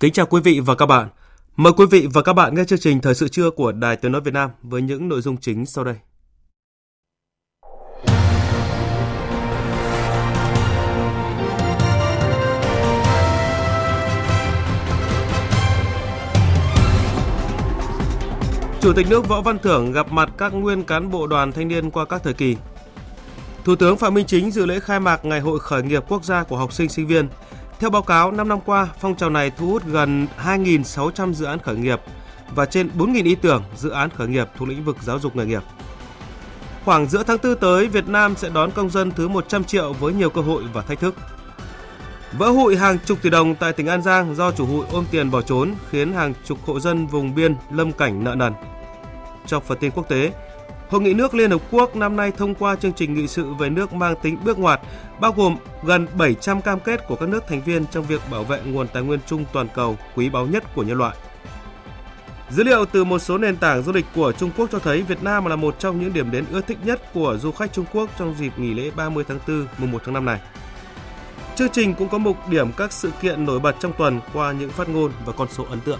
Kính chào quý vị và các bạn. Mời quý vị và các bạn nghe chương trình Thời sự trưa của Đài Tiếng nói Việt Nam với những nội dung chính sau đây. Chủ tịch nước Võ Văn Thưởng gặp mặt các nguyên cán bộ đoàn thanh niên qua các thời kỳ. Thủ tướng Phạm Minh Chính dự lễ khai mạc Ngày hội khởi nghiệp quốc gia của học sinh sinh viên. Theo báo cáo, 5 năm qua, phong trào này thu hút gần 2.600 dự án khởi nghiệp và trên 4.000 ý tưởng dự án khởi nghiệp thuộc lĩnh vực giáo dục nghề nghiệp. Khoảng giữa tháng 4 tới, Việt Nam sẽ đón công dân thứ 100 triệu với nhiều cơ hội và thách thức. Vỡ hụi hàng chục tỷ đồng tại tỉnh An Giang do chủ hụi ôm tiền bỏ trốn khiến hàng chục hộ dân vùng biên lâm cảnh nợ nần. Trong phần tin quốc tế, Hội nghị nước Liên Hợp Quốc năm nay thông qua chương trình nghị sự về nước mang tính bước ngoặt, bao gồm gần 700 cam kết của các nước thành viên trong việc bảo vệ nguồn tài nguyên chung toàn cầu quý báu nhất của nhân loại. Dữ liệu từ một số nền tảng du lịch của Trung Quốc cho thấy Việt Nam là một trong những điểm đến ưa thích nhất của du khách Trung Quốc trong dịp nghỉ lễ 30 tháng 4, mùng 1 tháng 5 này. Chương trình cũng có mục điểm các sự kiện nổi bật trong tuần qua những phát ngôn và con số ấn tượng.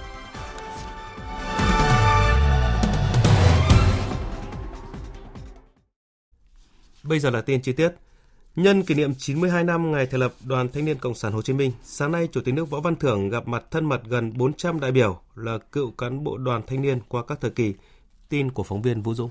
Bây giờ là tin chi tiết. Nhân kỷ niệm 92 năm ngày thành lập Đoàn Thanh niên Cộng sản Hồ Chí Minh, sáng nay Chủ tịch nước Võ Văn Thưởng gặp mặt thân mật gần 400 đại biểu là cựu cán bộ đoàn thanh niên qua các thời kỳ. Tin của phóng viên Vũ Dũng.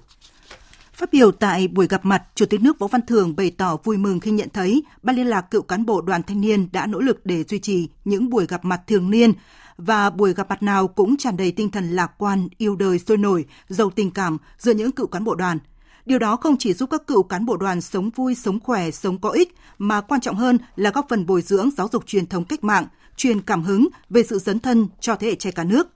Phát biểu tại buổi gặp mặt, Chủ tịch nước Võ Văn Thưởng bày tỏ vui mừng khi nhận thấy Ban liên lạc cựu cán bộ đoàn thanh niên đã nỗ lực để duy trì những buổi gặp mặt thường niên và buổi gặp mặt nào cũng tràn đầy tinh thần lạc quan, yêu đời sôi nổi, giàu tình cảm giữa những cựu cán bộ đoàn. Điều đó không chỉ giúp các cựu cán bộ đoàn sống vui, sống khỏe, sống có ích, mà quan trọng hơn là góp phần bồi dưỡng giáo dục truyền thống cách mạng, truyền cảm hứng về sự dấn thân cho thế hệ trẻ cả nước.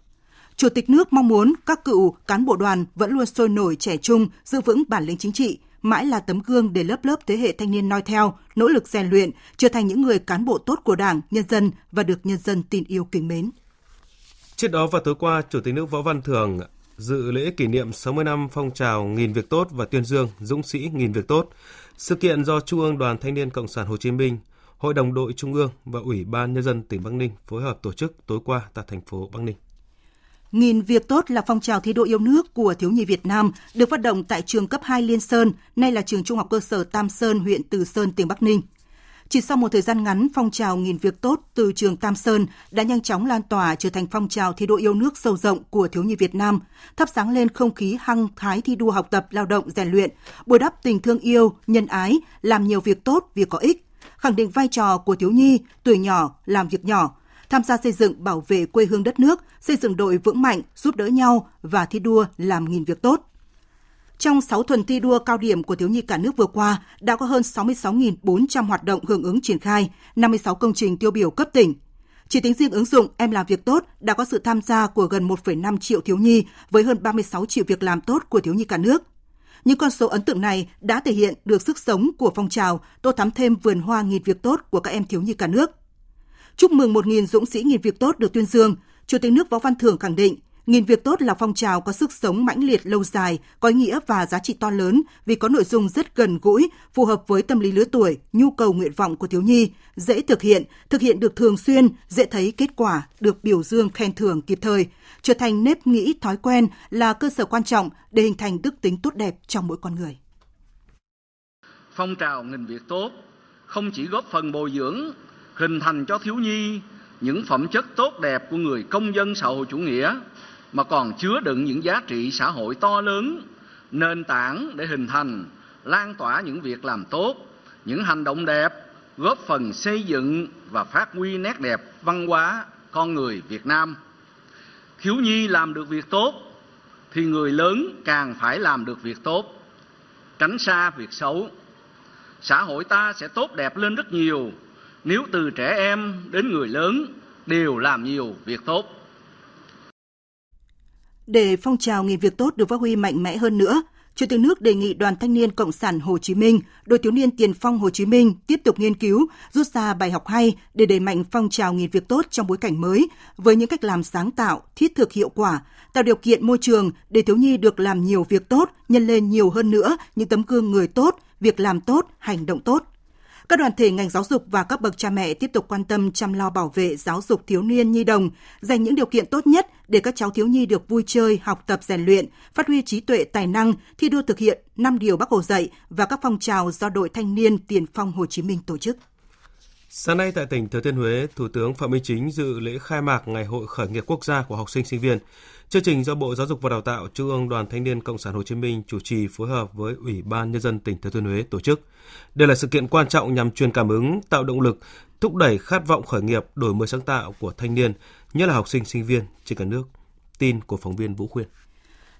Chủ tịch nước mong muốn các cựu cán bộ đoàn vẫn luôn sôi nổi trẻ trung, giữ vững bản lĩnh chính trị, mãi là tấm gương để lớp lớp thế hệ thanh niên noi theo, nỗ lực rèn luyện, trở thành những người cán bộ tốt của Đảng, nhân dân và được nhân dân tin yêu kính mến. Trước đó vào tối qua, Chủ tịch nước Võ Văn Thưởng dự lễ kỷ niệm 60 năm phong trào nghìn việc tốt và tuyên dương dũng sĩ nghìn việc tốt. Sự kiện do Trung ương Đoàn Thanh niên Cộng sản Hồ Chí Minh, Hội đồng đội Trung ương và Ủy ban Nhân dân tỉnh Bắc Ninh phối hợp tổ chức tối qua tại thành phố Bắc Ninh. Nghìn việc tốt là phong trào thi đua yêu nước của thiếu nhi Việt Nam được phát động tại trường cấp 2 Liên Sơn, nay là trường trung học cơ sở Tam Sơn, huyện Từ Sơn, tỉnh Bắc Ninh. Chỉ sau một thời gian ngắn, phong trào nghìn việc tốt từ trường Tam Sơn đã nhanh chóng lan tỏa trở thành phong trào thi đua yêu nước sâu rộng của thiếu nhi Việt Nam, thắp sáng lên không khí hăng hái thi đua học tập, lao động, rèn luyện, bồi đắp tình thương yêu, nhân ái, làm nhiều việc tốt, việc có ích, khẳng định vai trò của thiếu nhi, tuổi nhỏ, làm việc nhỏ, tham gia xây dựng, bảo vệ quê hương đất nước, xây dựng đội vững mạnh, giúp đỡ nhau và thi đua làm nghìn việc tốt. Trong 6 tuần thi đua cao điểm của thiếu nhi cả nước vừa qua, đã có hơn 66.400 hoạt động hưởng ứng triển khai, 56 công trình tiêu biểu cấp tỉnh. Chỉ tính riêng ứng dụng Em làm việc tốt đã có sự tham gia của gần 1,5 triệu thiếu nhi với hơn 36 triệu việc làm tốt của thiếu nhi cả nước. Những con số ấn tượng này đã thể hiện được sức sống của phong trào, tô thắm thêm vườn hoa nghìn việc tốt của các em thiếu nhi cả nước. Chúc mừng 1.000 dũng sĩ nghìn việc tốt được tuyên dương, Chủ tịch nước Võ Văn Thưởng khẳng định nghìn việc tốt là phong trào có sức sống mãnh liệt lâu dài, có ý nghĩa và giá trị to lớn vì có nội dung rất gần gũi, phù hợp với tâm lý lứa tuổi, nhu cầu nguyện vọng của thiếu nhi, dễ thực hiện được thường xuyên, dễ thấy kết quả, được biểu dương khen thưởng kịp thời, trở thành nếp nghĩ thói quen là cơ sở quan trọng để hình thành đức tính tốt đẹp trong mỗi con người. Phong trào nghìn việc tốt không chỉ góp phần bồi dưỡng, hình thành cho thiếu nhi những phẩm chất tốt đẹp của người công dân xã hội chủ nghĩa, mà còn chứa đựng những giá trị xã hội to lớn, nền tảng để hình thành, lan tỏa những việc làm tốt, những hành động đẹp, góp phần xây dựng và phát huy nét đẹp văn hóa con người Việt Nam. Thiếu nhi làm được việc tốt thì người lớn càng phải làm được việc tốt, tránh xa việc xấu. Xã hội ta sẽ tốt đẹp lên rất nhiều nếu từ trẻ em đến người lớn đều làm nhiều việc tốt. Để phong trào nghề việc tốt được phát huy mạnh mẽ hơn nữa, Chủ tịch nước đề nghị Đoàn Thanh niên Cộng sản Hồ Chí Minh, Đội Thiếu niên Tiền phong Hồ Chí Minh tiếp tục nghiên cứu, rút ra bài học hay để đẩy mạnh phong trào nghề việc tốt trong bối cảnh mới, với những cách làm sáng tạo, thiết thực hiệu quả, tạo điều kiện môi trường để thiếu nhi được làm nhiều việc tốt, nhân lên nhiều hơn nữa những tấm gương người tốt, việc làm tốt, hành động tốt. Các đoàn thể ngành giáo dục và các bậc cha mẹ tiếp tục quan tâm chăm lo bảo vệ giáo dục thiếu niên nhi đồng, dành những điều kiện tốt nhất để các cháu thiếu nhi được vui chơi, học tập rèn luyện, phát huy trí tuệ tài năng, thi đua thực hiện 5 điều Bác Hồ dạy và các phong trào do Đội Thanh niên Tiền phong Hồ Chí Minh tổ chức. Sáng nay tại tỉnh Thừa Thiên Huế, Thủ tướng Phạm Minh Chính dự lễ khai mạc Ngày hội khởi nghiệp quốc gia của học sinh sinh viên. Chương trình do Bộ Giáo dục và Đào tạo, Trung ương Đoàn Thanh niên Cộng sản Hồ Chí Minh chủ trì phối hợp với Ủy ban Nhân dân tỉnh Thừa Thiên Huế tổ chức. Đây là sự kiện quan trọng nhằm truyền cảm hứng, tạo động lực, thúc đẩy khát vọng khởi nghiệp, đổi mới sáng tạo của thanh niên, nhất là học sinh sinh viên trên cả nước. Tin của phóng viên Vũ Khuyên.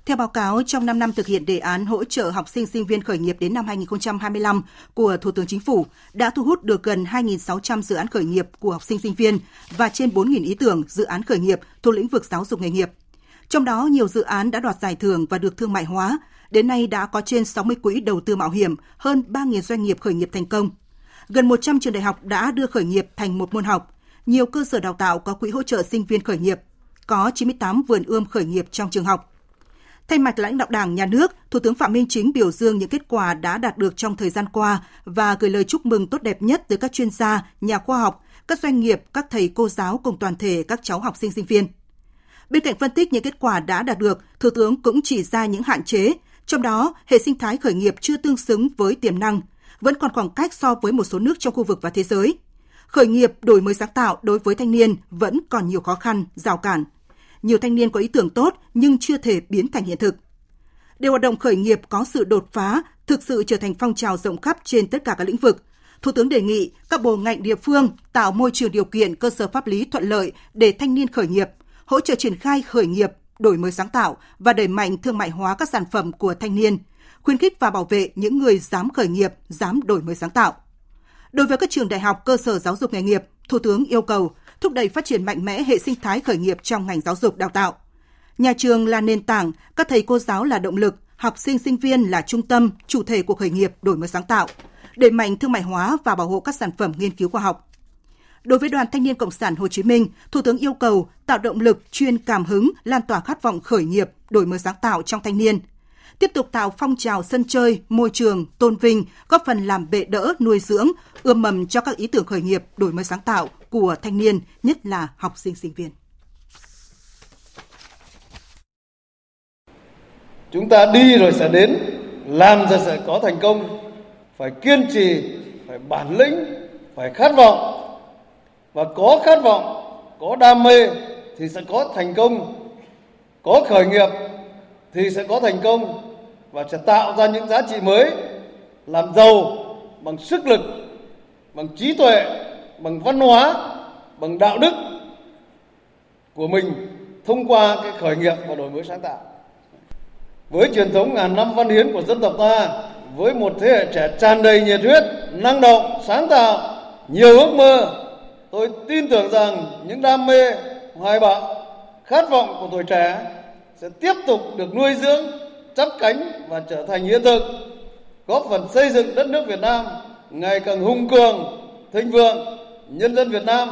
Theo báo cáo, trong 5 năm thực hiện đề án hỗ trợ học sinh sinh viên khởi nghiệp đến năm 2025 của Thủ tướng Chính phủ, đã thu hút được gần 2.600 dự án khởi nghiệp của học sinh sinh viên và trên 4.000 ý tưởng dự án khởi nghiệp thuộc lĩnh vực giáo dục nghề nghiệp. Trong đó, nhiều dự án đã đoạt giải thưởng và được thương mại hóa. Đến nay đã có trên 60 quỹ đầu tư mạo hiểm, hơn 3.000 doanh nghiệp khởi nghiệp thành công. Gần 100 trường đại học đã đưa khởi nghiệp thành một môn học. Nhiều cơ sở đào tạo có quỹ hỗ trợ sinh viên khởi nghiệp. Có 98 vườn ươm khởi nghiệp trong trường học. Thay mặt lãnh đạo Đảng, Nhà nước, Thủ tướng Phạm Minh Chính biểu dương những kết quả đã đạt được trong thời gian qua và gửi lời chúc mừng tốt đẹp nhất tới các chuyên gia, nhà khoa học, các doanh nghiệp, các thầy cô giáo cùng toàn thể các cháu học sinh sinh viên. Bên cạnh phân tích những kết quả đã đạt được, Thủ tướng cũng chỉ ra những hạn chế, trong đó hệ sinh thái khởi nghiệp chưa tương xứng với tiềm năng, vẫn còn khoảng cách so với một số nước trong khu vực và thế giới. Khởi nghiệp, đổi mới sáng tạo đối với thanh niên vẫn còn nhiều khó khăn, rào cản. Nhiều thanh niên có ý tưởng tốt nhưng chưa thể biến thành hiện thực. Để hoạt động khởi nghiệp có sự đột phá, thực sự trở thành phong trào rộng khắp trên tất cả các lĩnh vực, Thủ tướng đề nghị các bộ ngành địa phương tạo môi trường điều kiện cơ sở pháp lý thuận lợi để thanh niên khởi nghiệp, hỗ trợ triển khai khởi nghiệp, đổi mới sáng tạo và đẩy mạnh thương mại hóa các sản phẩm của thanh niên, khuyến khích và bảo vệ những người dám khởi nghiệp, dám đổi mới sáng tạo. Đối với các trường đại học, cơ sở giáo dục nghề nghiệp, Thủ tướng yêu cầu thúc đẩy phát triển mạnh mẽ hệ sinh thái khởi nghiệp trong ngành giáo dục đào tạo. Nhà trường là nền tảng, các thầy cô giáo là động lực, học sinh sinh viên là trung tâm, chủ thể của khởi nghiệp, đổi mới sáng tạo, đẩy mạnh thương mại hóa và bảo hộ các sản phẩm nghiên cứu khoa học. Đối với Đoàn Thanh niên Cộng sản Hồ Chí Minh, Thủ tướng yêu cầu tạo động lực, truyền cảm hứng, lan tỏa khát vọng khởi nghiệp, đổi mới sáng tạo trong thanh niên. Tiếp tục tạo phong trào sân chơi, môi trường, tôn vinh, góp phần làm bệ đỡ, nuôi dưỡng, ươm mầm cho các ý tưởng khởi nghiệp, đổi mới sáng tạo của thanh niên, nhất là học sinh sinh viên. Chúng ta đi rồi sẽ đến, làm rồi sẽ có thành công. Phải kiên trì, phải bản lĩnh, phải khát vọng. Và có khát vọng, có đam mê thì sẽ có thành công, có khởi nghiệp thì sẽ có thành công và sẽ tạo ra những giá trị mới, làm giàu bằng sức lực, bằng trí tuệ, bằng văn hóa, bằng đạo đức của mình thông qua cái khởi nghiệp và đổi mới sáng tạo. Với truyền thống ngàn năm văn hiến của dân tộc ta, với một thế hệ trẻ tràn đầy nhiệt huyết, năng động, sáng tạo, nhiều ước mơ, tôi tin tưởng rằng những đam mê, hoài bão, khát vọng của tuổi trẻ sẽ tiếp tục được nuôi dưỡng, chắp cánh và trở thành hiện thực, góp phần xây dựng đất nước Việt Nam ngày càng hùng cường, thịnh vượng, nhân dân Việt Nam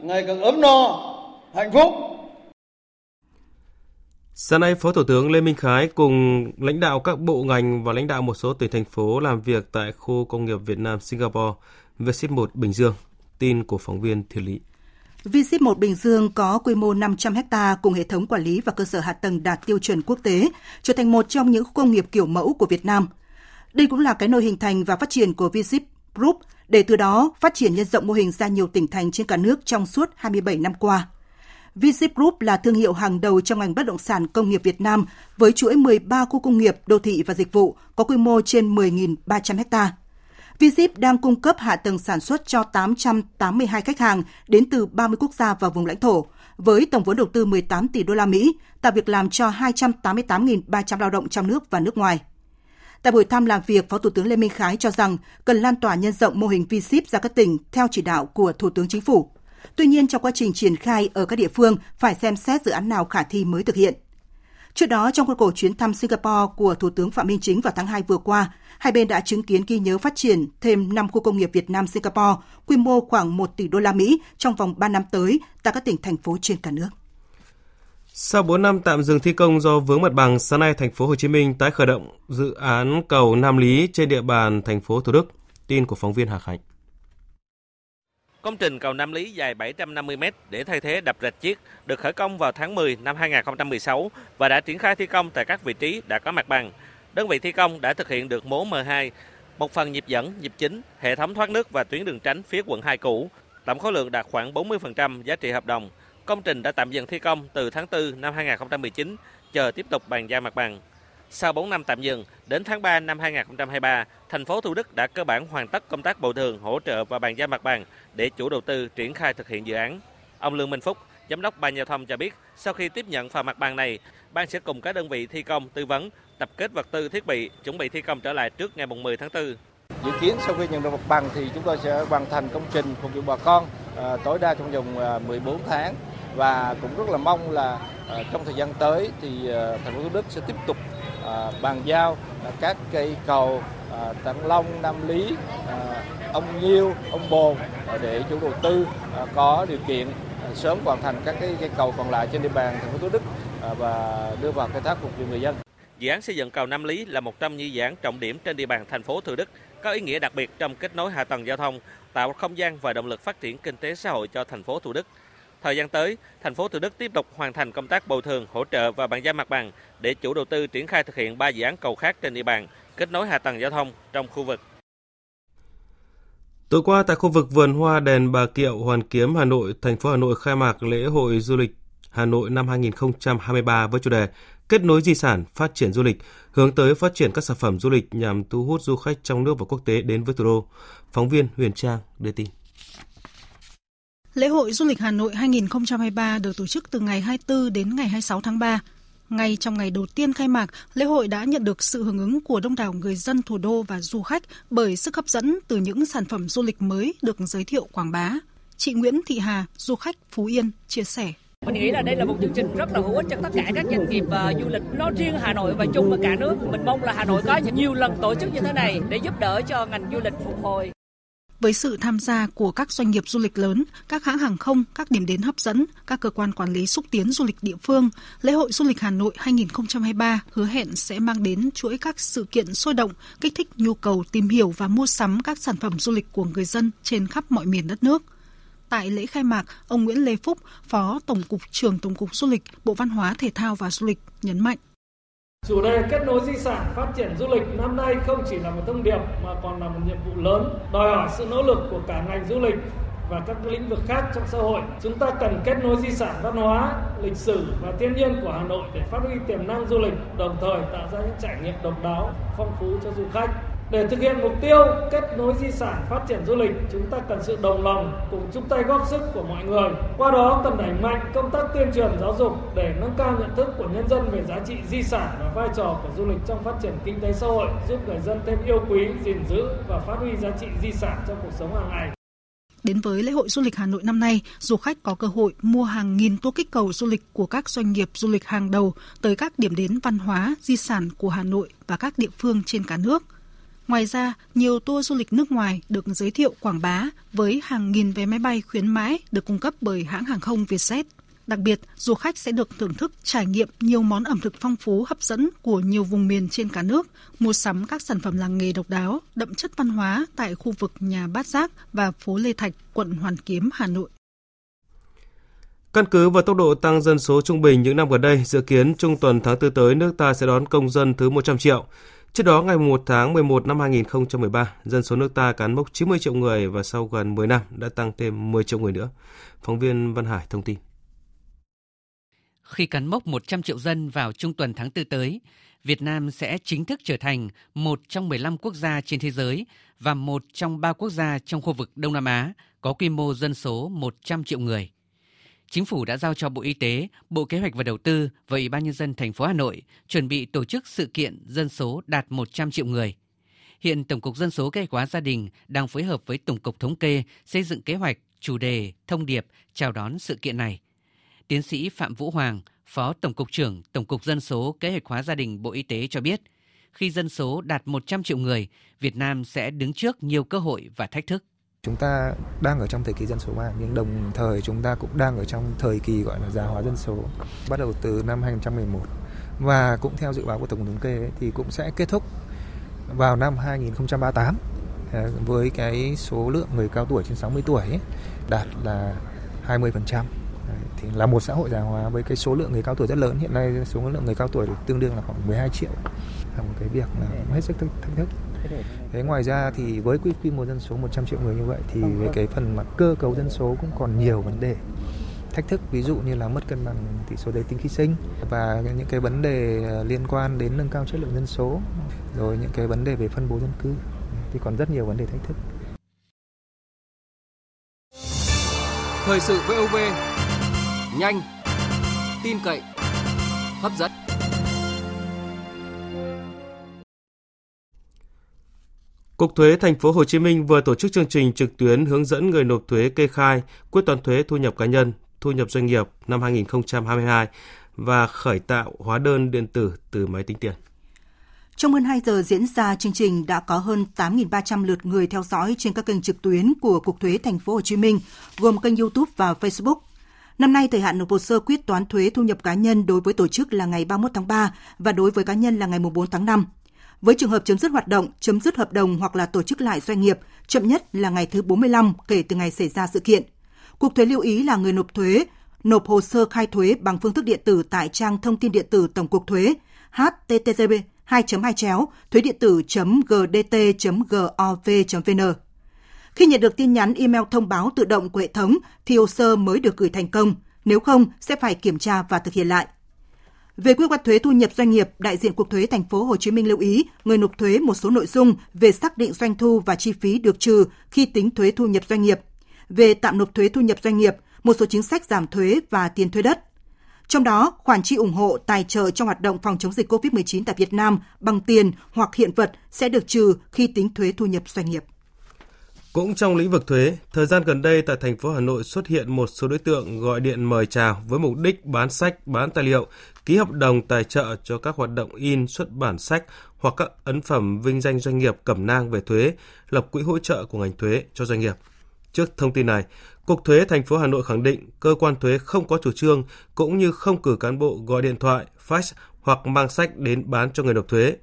ngày càng ấm no, hạnh phúc. Sáng nay, Phó Thủ tướng Lê Minh Khái cùng lãnh đạo các bộ ngành và lãnh đạo một số tỉnh, thành phố làm việc tại khu công nghiệp Việt Nam Singapore, VSIP 1 Bình Dương. Tin của phóng viên Thiên Lý. VSIP 1 Bình Dương có quy mô 500 ha cùng hệ thống quản lý và cơ sở hạ tầng đạt tiêu chuẩn quốc tế, trở thành một trong những khu công nghiệp kiểu mẫu của Việt Nam. Đây cũng là cái nôi hình thành và phát triển của VSIP Group, để từ đó phát triển nhân rộng mô hình ra nhiều tỉnh thành trên cả nước trong suốt 27 năm qua. VSIP Group là thương hiệu hàng đầu trong ngành bất động sản công nghiệp Việt Nam với chuỗi 13 khu công nghiệp, đô thị và dịch vụ có quy mô trên 10.300 ha. VSIP đang cung cấp hạ tầng sản xuất cho 882 khách hàng đến từ 30 quốc gia và vùng lãnh thổ, với tổng vốn đầu tư 18 tỷ USD, tạo việc làm cho 288.300 lao động trong nước và nước ngoài. Tại buổi thăm làm việc, Phó Thủ tướng Lê Minh Khái cho rằng cần lan tỏa nhân rộng mô hình VSIP ra các tỉnh theo chỉ đạo của Thủ tướng Chính phủ. Tuy nhiên, trong quá trình triển khai ở các địa phương phải xem xét dự án nào khả thi mới thực hiện. Trước đó, trong khuôn khổ chuyến thăm Singapore của Thủ tướng Phạm Minh Chính vào tháng 2 vừa qua, hai bên đã chứng kiến ghi nhớ phát triển thêm 5 khu công nghiệp Việt Nam Singapore, quy mô khoảng 1 tỷ USD trong vòng 3 năm tới tại các tỉnh thành phố trên cả nước. Sau 4 năm tạm dừng thi công do vướng mặt bằng, sáng nay thành phố Hồ Chí Minh tái khởi động dự án cầu Nam Lý trên địa bàn thành phố Thủ Đức. Tin của phóng viên Hà Khánh. Công trình cầu Nam Lý dài 750m để thay thế đập Rạch Chiếc được khởi công vào tháng 10 năm 2016 và đã triển khai thi công tại các vị trí đã có mặt bằng. Đơn vị thi công đã thực hiện được mố M2, một phần nhịp dẫn, nhịp chính, hệ thống thoát nước và tuyến đường tránh phía quận 2 cũ. Tổng khối lượng đạt khoảng 40% giá trị hợp đồng. Công trình đã tạm dừng thi công từ tháng 4 năm 2019, chờ tiếp tục bàn giao mặt bằng. Sau 4 năm tạm dừng, đến tháng 3 năm 2023, thành phố Thủ Đức đã cơ bản hoàn tất công tác bồi thường, hỗ trợ và bàn giao mặt bằng để chủ đầu tư triển khai thực hiện dự án. Ông Lương Minh Phúc, Giám đốc Ban Giao thông cho biết, sau khi tiếp nhận phần mặt bằng này, Ban sẽ cùng các đơn vị thi công tư vấn, tập kết vật tư thiết bị, chuẩn bị thi công trở lại trước ngày 10 tháng 4. Dự kiến sau khi nhận được mặt bằng thì chúng tôi sẽ hoàn thành công trình phục vụ bà con tối đa trong vòng 14 tháng. Và cũng rất là mong là trong thời gian tới thì thành phố Thủ Đức sẽ tiếp tục bàn giao các cây cầu Tạng Long, Nam Lý, Ông Nhiêu, Ông Bồn để chủ đầu tư có điều kiện sớm hoàn thành các cây cầu còn lại trên địa bàn thành phố Thủ Đức và đưa vào khai thác phục vụ người dân. Dự án xây dựng cầu Nam Lý là một trong những dự án trọng điểm trên địa bàn thành phố Thủ Đức, có ý nghĩa đặc biệt trong kết nối hạ tầng giao thông, tạo không gian và động lực phát triển kinh tế xã hội cho thành phố Thủ Đức. Thời gian tới, thành phố Thủ Đức tiếp tục hoàn thành công tác bồi thường, hỗ trợ và bàn giao mặt bằng để chủ đầu tư triển khai thực hiện 3 dự án cầu khác trên địa bàn, kết nối hạ tầng giao thông trong khu vực. Tối qua tại khu vực vườn hoa đèn Bà Kiệu, Hoàn Kiếm, Hà Nội, thành phố Hà Nội khai mạc lễ hội du lịch Hà Nội năm 2023 với chủ đề Kết nối di sản, phát triển du lịch, hướng tới phát triển các sản phẩm du lịch nhằm thu hút du khách trong nước và quốc tế đến với thủ đô. Phóng viên Huyền Trang đưa tin. Lễ hội du lịch Hà Nội 2023 được tổ chức từ ngày 24 đến ngày 26 tháng 3. Ngay trong ngày đầu tiên khai mạc, lễ hội đã nhận được sự hưởng ứng của đông đảo người dân thủ đô và du khách bởi sức hấp dẫn từ những sản phẩm du lịch mới được giới thiệu quảng bá. Chị Nguyễn Thị Hà, du khách Phú Yên, chia sẻ. Mình nghĩ là đây là một chương trình rất là hữu ích cho tất cả các doanh nghiệp du lịch nói riêng Hà Nội và chung với cả nước. Mình mong là Hà Nội có nhiều lần tổ chức như thế này để giúp đỡ cho ngành du lịch phục hồi. Với sự tham gia của các doanh nghiệp du lịch lớn, các hãng hàng không, các điểm đến hấp dẫn, các cơ quan quản lý xúc tiến du lịch địa phương, lễ hội du lịch Hà Nội 2023 hứa hẹn sẽ mang đến chuỗi các sự kiện sôi động, kích thích nhu cầu tìm hiểu và mua sắm các sản phẩm du lịch của người dân trên khắp mọi miền đất nước. Tại lễ khai mạc, ông Nguyễn Lê Phúc, Phó Tổng cục trưởng Tổng cục Du lịch, Bộ Văn hóa, Thể thao và Du lịch nhấn mạnh. Chủ đề kết nối di sản, phát triển du lịch năm nay không chỉ là một thông điệp mà còn là một nhiệm vụ lớn, đòi hỏi sự nỗ lực của cả ngành du lịch và các lĩnh vực khác trong xã hội. Chúng ta cần kết nối di sản văn hóa, lịch sử và thiên nhiên của Hà Nội để phát huy tiềm năng du lịch, đồng thời tạo ra những trải nghiệm độc đáo, phong phú cho du khách. Để thực hiện mục tiêu kết nối di sản, phát triển du lịch, chúng ta cần sự đồng lòng, cùng chung tay góp sức của mọi người. Qua đó cần đẩy mạnh công tác tuyên truyền giáo dục để nâng cao nhận thức của nhân dân về giá trị di sản và vai trò của du lịch trong phát triển kinh tế xã hội, giúp người dân thêm yêu quý, gìn giữ và phát huy giá trị di sản trong cuộc sống hàng ngày. Đến với lễ hội du lịch Hà Nội năm nay, du khách có cơ hội mua hàng nghìn tour kích cầu du lịch của các doanh nghiệp du lịch hàng đầu tới các điểm đến văn hóa, di sản của Hà Nội và các địa phương trên cả nước. Ngoài ra, nhiều tour du lịch nước ngoài được giới thiệu quảng bá với hàng nghìn vé máy bay khuyến mãi được cung cấp bởi hãng hàng không Vietjet. Đặc biệt, du khách sẽ được thưởng thức trải nghiệm nhiều món ẩm thực phong phú hấp dẫn của nhiều vùng miền trên cả nước, mua sắm các sản phẩm làng nghề độc đáo, đậm chất văn hóa tại khu vực nhà Bát Giác và phố Lê Thạch, quận Hoàn Kiếm, Hà Nội. Căn cứ vào tốc độ tăng dân số trung bình những năm gần đây, dự kiến trung tuần tháng 4 tới nước ta sẽ đón công dân thứ 100 triệu. Trước đó, ngày 1 tháng 11 năm 2013, dân số nước ta cán mốc 90 triệu người và sau gần 10 năm đã tăng thêm 10 triệu người nữa. Phóng viên Văn Hải thông tin. Khi cán mốc 100 triệu dân vào trung tuần tháng 4 tới, Việt Nam sẽ chính thức trở thành một trong 15 quốc gia trên thế giới và một trong 3 quốc gia trong khu vực Đông Nam Á có quy mô dân số 100 triệu người. Chính phủ đã giao cho Bộ Y tế, Bộ Kế hoạch và Đầu tư và Ủy ban Nhân dân thành phố Hà Nội chuẩn bị tổ chức sự kiện dân số đạt 100 triệu người. Hiện Tổng cục Dân số Kế hoạch hóa gia đình đang phối hợp với Tổng cục Thống kê xây dựng kế hoạch, chủ đề, thông điệp chào đón sự kiện này. Tiến sĩ Phạm Vũ Hoàng, Phó Tổng cục trưởng Tổng cục Dân số Kế hoạch hóa gia đình Bộ Y tế cho biết, khi dân số đạt 100 triệu người, Việt Nam sẽ đứng trước nhiều cơ hội và thách thức. Chúng ta đang ở trong thời kỳ dân số hóa, nhưng đồng thời chúng ta cũng đang ở trong thời kỳ gọi là già hóa dân số, bắt đầu từ năm 2011. Và cũng theo dự báo của Tổng cục Thống kê ấy, thì cũng sẽ kết thúc vào năm 2038 với cái số lượng người cao tuổi trên 60 tuổi ấy, đạt là 20%. Thì là một xã hội già hóa với cái số lượng người cao tuổi rất lớn. Hiện nay số lượng người cao tuổi tương đương là khoảng 12 triệu. Là một cái việc là hết sức thách thức. Thế ngoài ra thì với quy mô dân số 100 triệu người như vậy thì về cái phần mặt cơ cấu dân số cũng còn nhiều vấn đề thách thức, ví dụ như là mất cân bằng tỷ số giới tính khi sinh và những cái vấn đề liên quan đến nâng cao chất lượng dân số, rồi những cái vấn đề về phân bố dân cư thì còn rất nhiều vấn đề thách thức. Thời sự VOV, nhanh, tin cậy, hấp dẫn. Cục Thuế Thành phố Hồ Chí Minh vừa tổ chức chương trình trực tuyến hướng dẫn người nộp thuế kê khai, quyết toán thuế thu nhập cá nhân, thu nhập doanh nghiệp năm 2022 và khởi tạo hóa đơn điện tử từ máy tính tiền. Trong hơn 2 giờ diễn ra, chương trình đã có hơn 8.300 lượt người theo dõi trên các kênh trực tuyến của Cục Thuế Thành phố Hồ Chí Minh, gồm kênh YouTube và Facebook. Năm nay, thời hạn nộp hồ sơ quyết toán thuế thu nhập cá nhân đối với tổ chức là ngày 31 tháng 3 và đối với cá nhân là ngày 4 tháng 5. Với trường hợp chấm dứt hoạt động, chấm dứt hợp đồng hoặc là tổ chức lại doanh nghiệp, chậm nhất là ngày thứ 45 kể từ ngày xảy ra sự kiện. Cục Thuế lưu ý là người nộp thuế, nộp hồ sơ khai thuế bằng phương thức điện tử tại trang thông tin điện tử Tổng cục Thuế http://thuedienctử.gdt.gov.vn. Khi nhận được tin nhắn email thông báo tự động của hệ thống thì hồ sơ mới được gửi thành công, nếu không sẽ phải kiểm tra và thực hiện lại. Về quyết toán thuế thu nhập doanh nghiệp, đại diện Cục Thuế Thành phố Hồ Chí Minh lưu ý người nộp thuế một số nội dung về xác định doanh thu và chi phí được trừ khi tính thuế thu nhập doanh nghiệp, về tạm nộp thuế thu nhập doanh nghiệp, một số chính sách giảm thuế và tiền thuê đất. Trong đó, khoản chi ủng hộ tài trợ trong hoạt động phòng chống dịch COVID-19 tại Việt Nam bằng tiền hoặc hiện vật sẽ được trừ khi tính thuế thu nhập doanh nghiệp. Cũng trong lĩnh vực thuế, thời gian gần đây tại thành phố Hà Nội xuất hiện một số đối tượng gọi điện mời chào với mục đích bán sách, bán tài liệu, ký hợp đồng tài trợ cho các hoạt động in, xuất bản sách hoặc các ấn phẩm vinh danh doanh nghiệp cẩm nang về thuế, lập quỹ hỗ trợ của ngành thuế cho doanh nghiệp. Trước thông tin này, Cục Thuế Thành phố Hà Nội khẳng định cơ quan thuế không có chủ trương cũng như không cử cán bộ gọi điện thoại, fax hoặc mang sách đến bán cho người nộp thuế.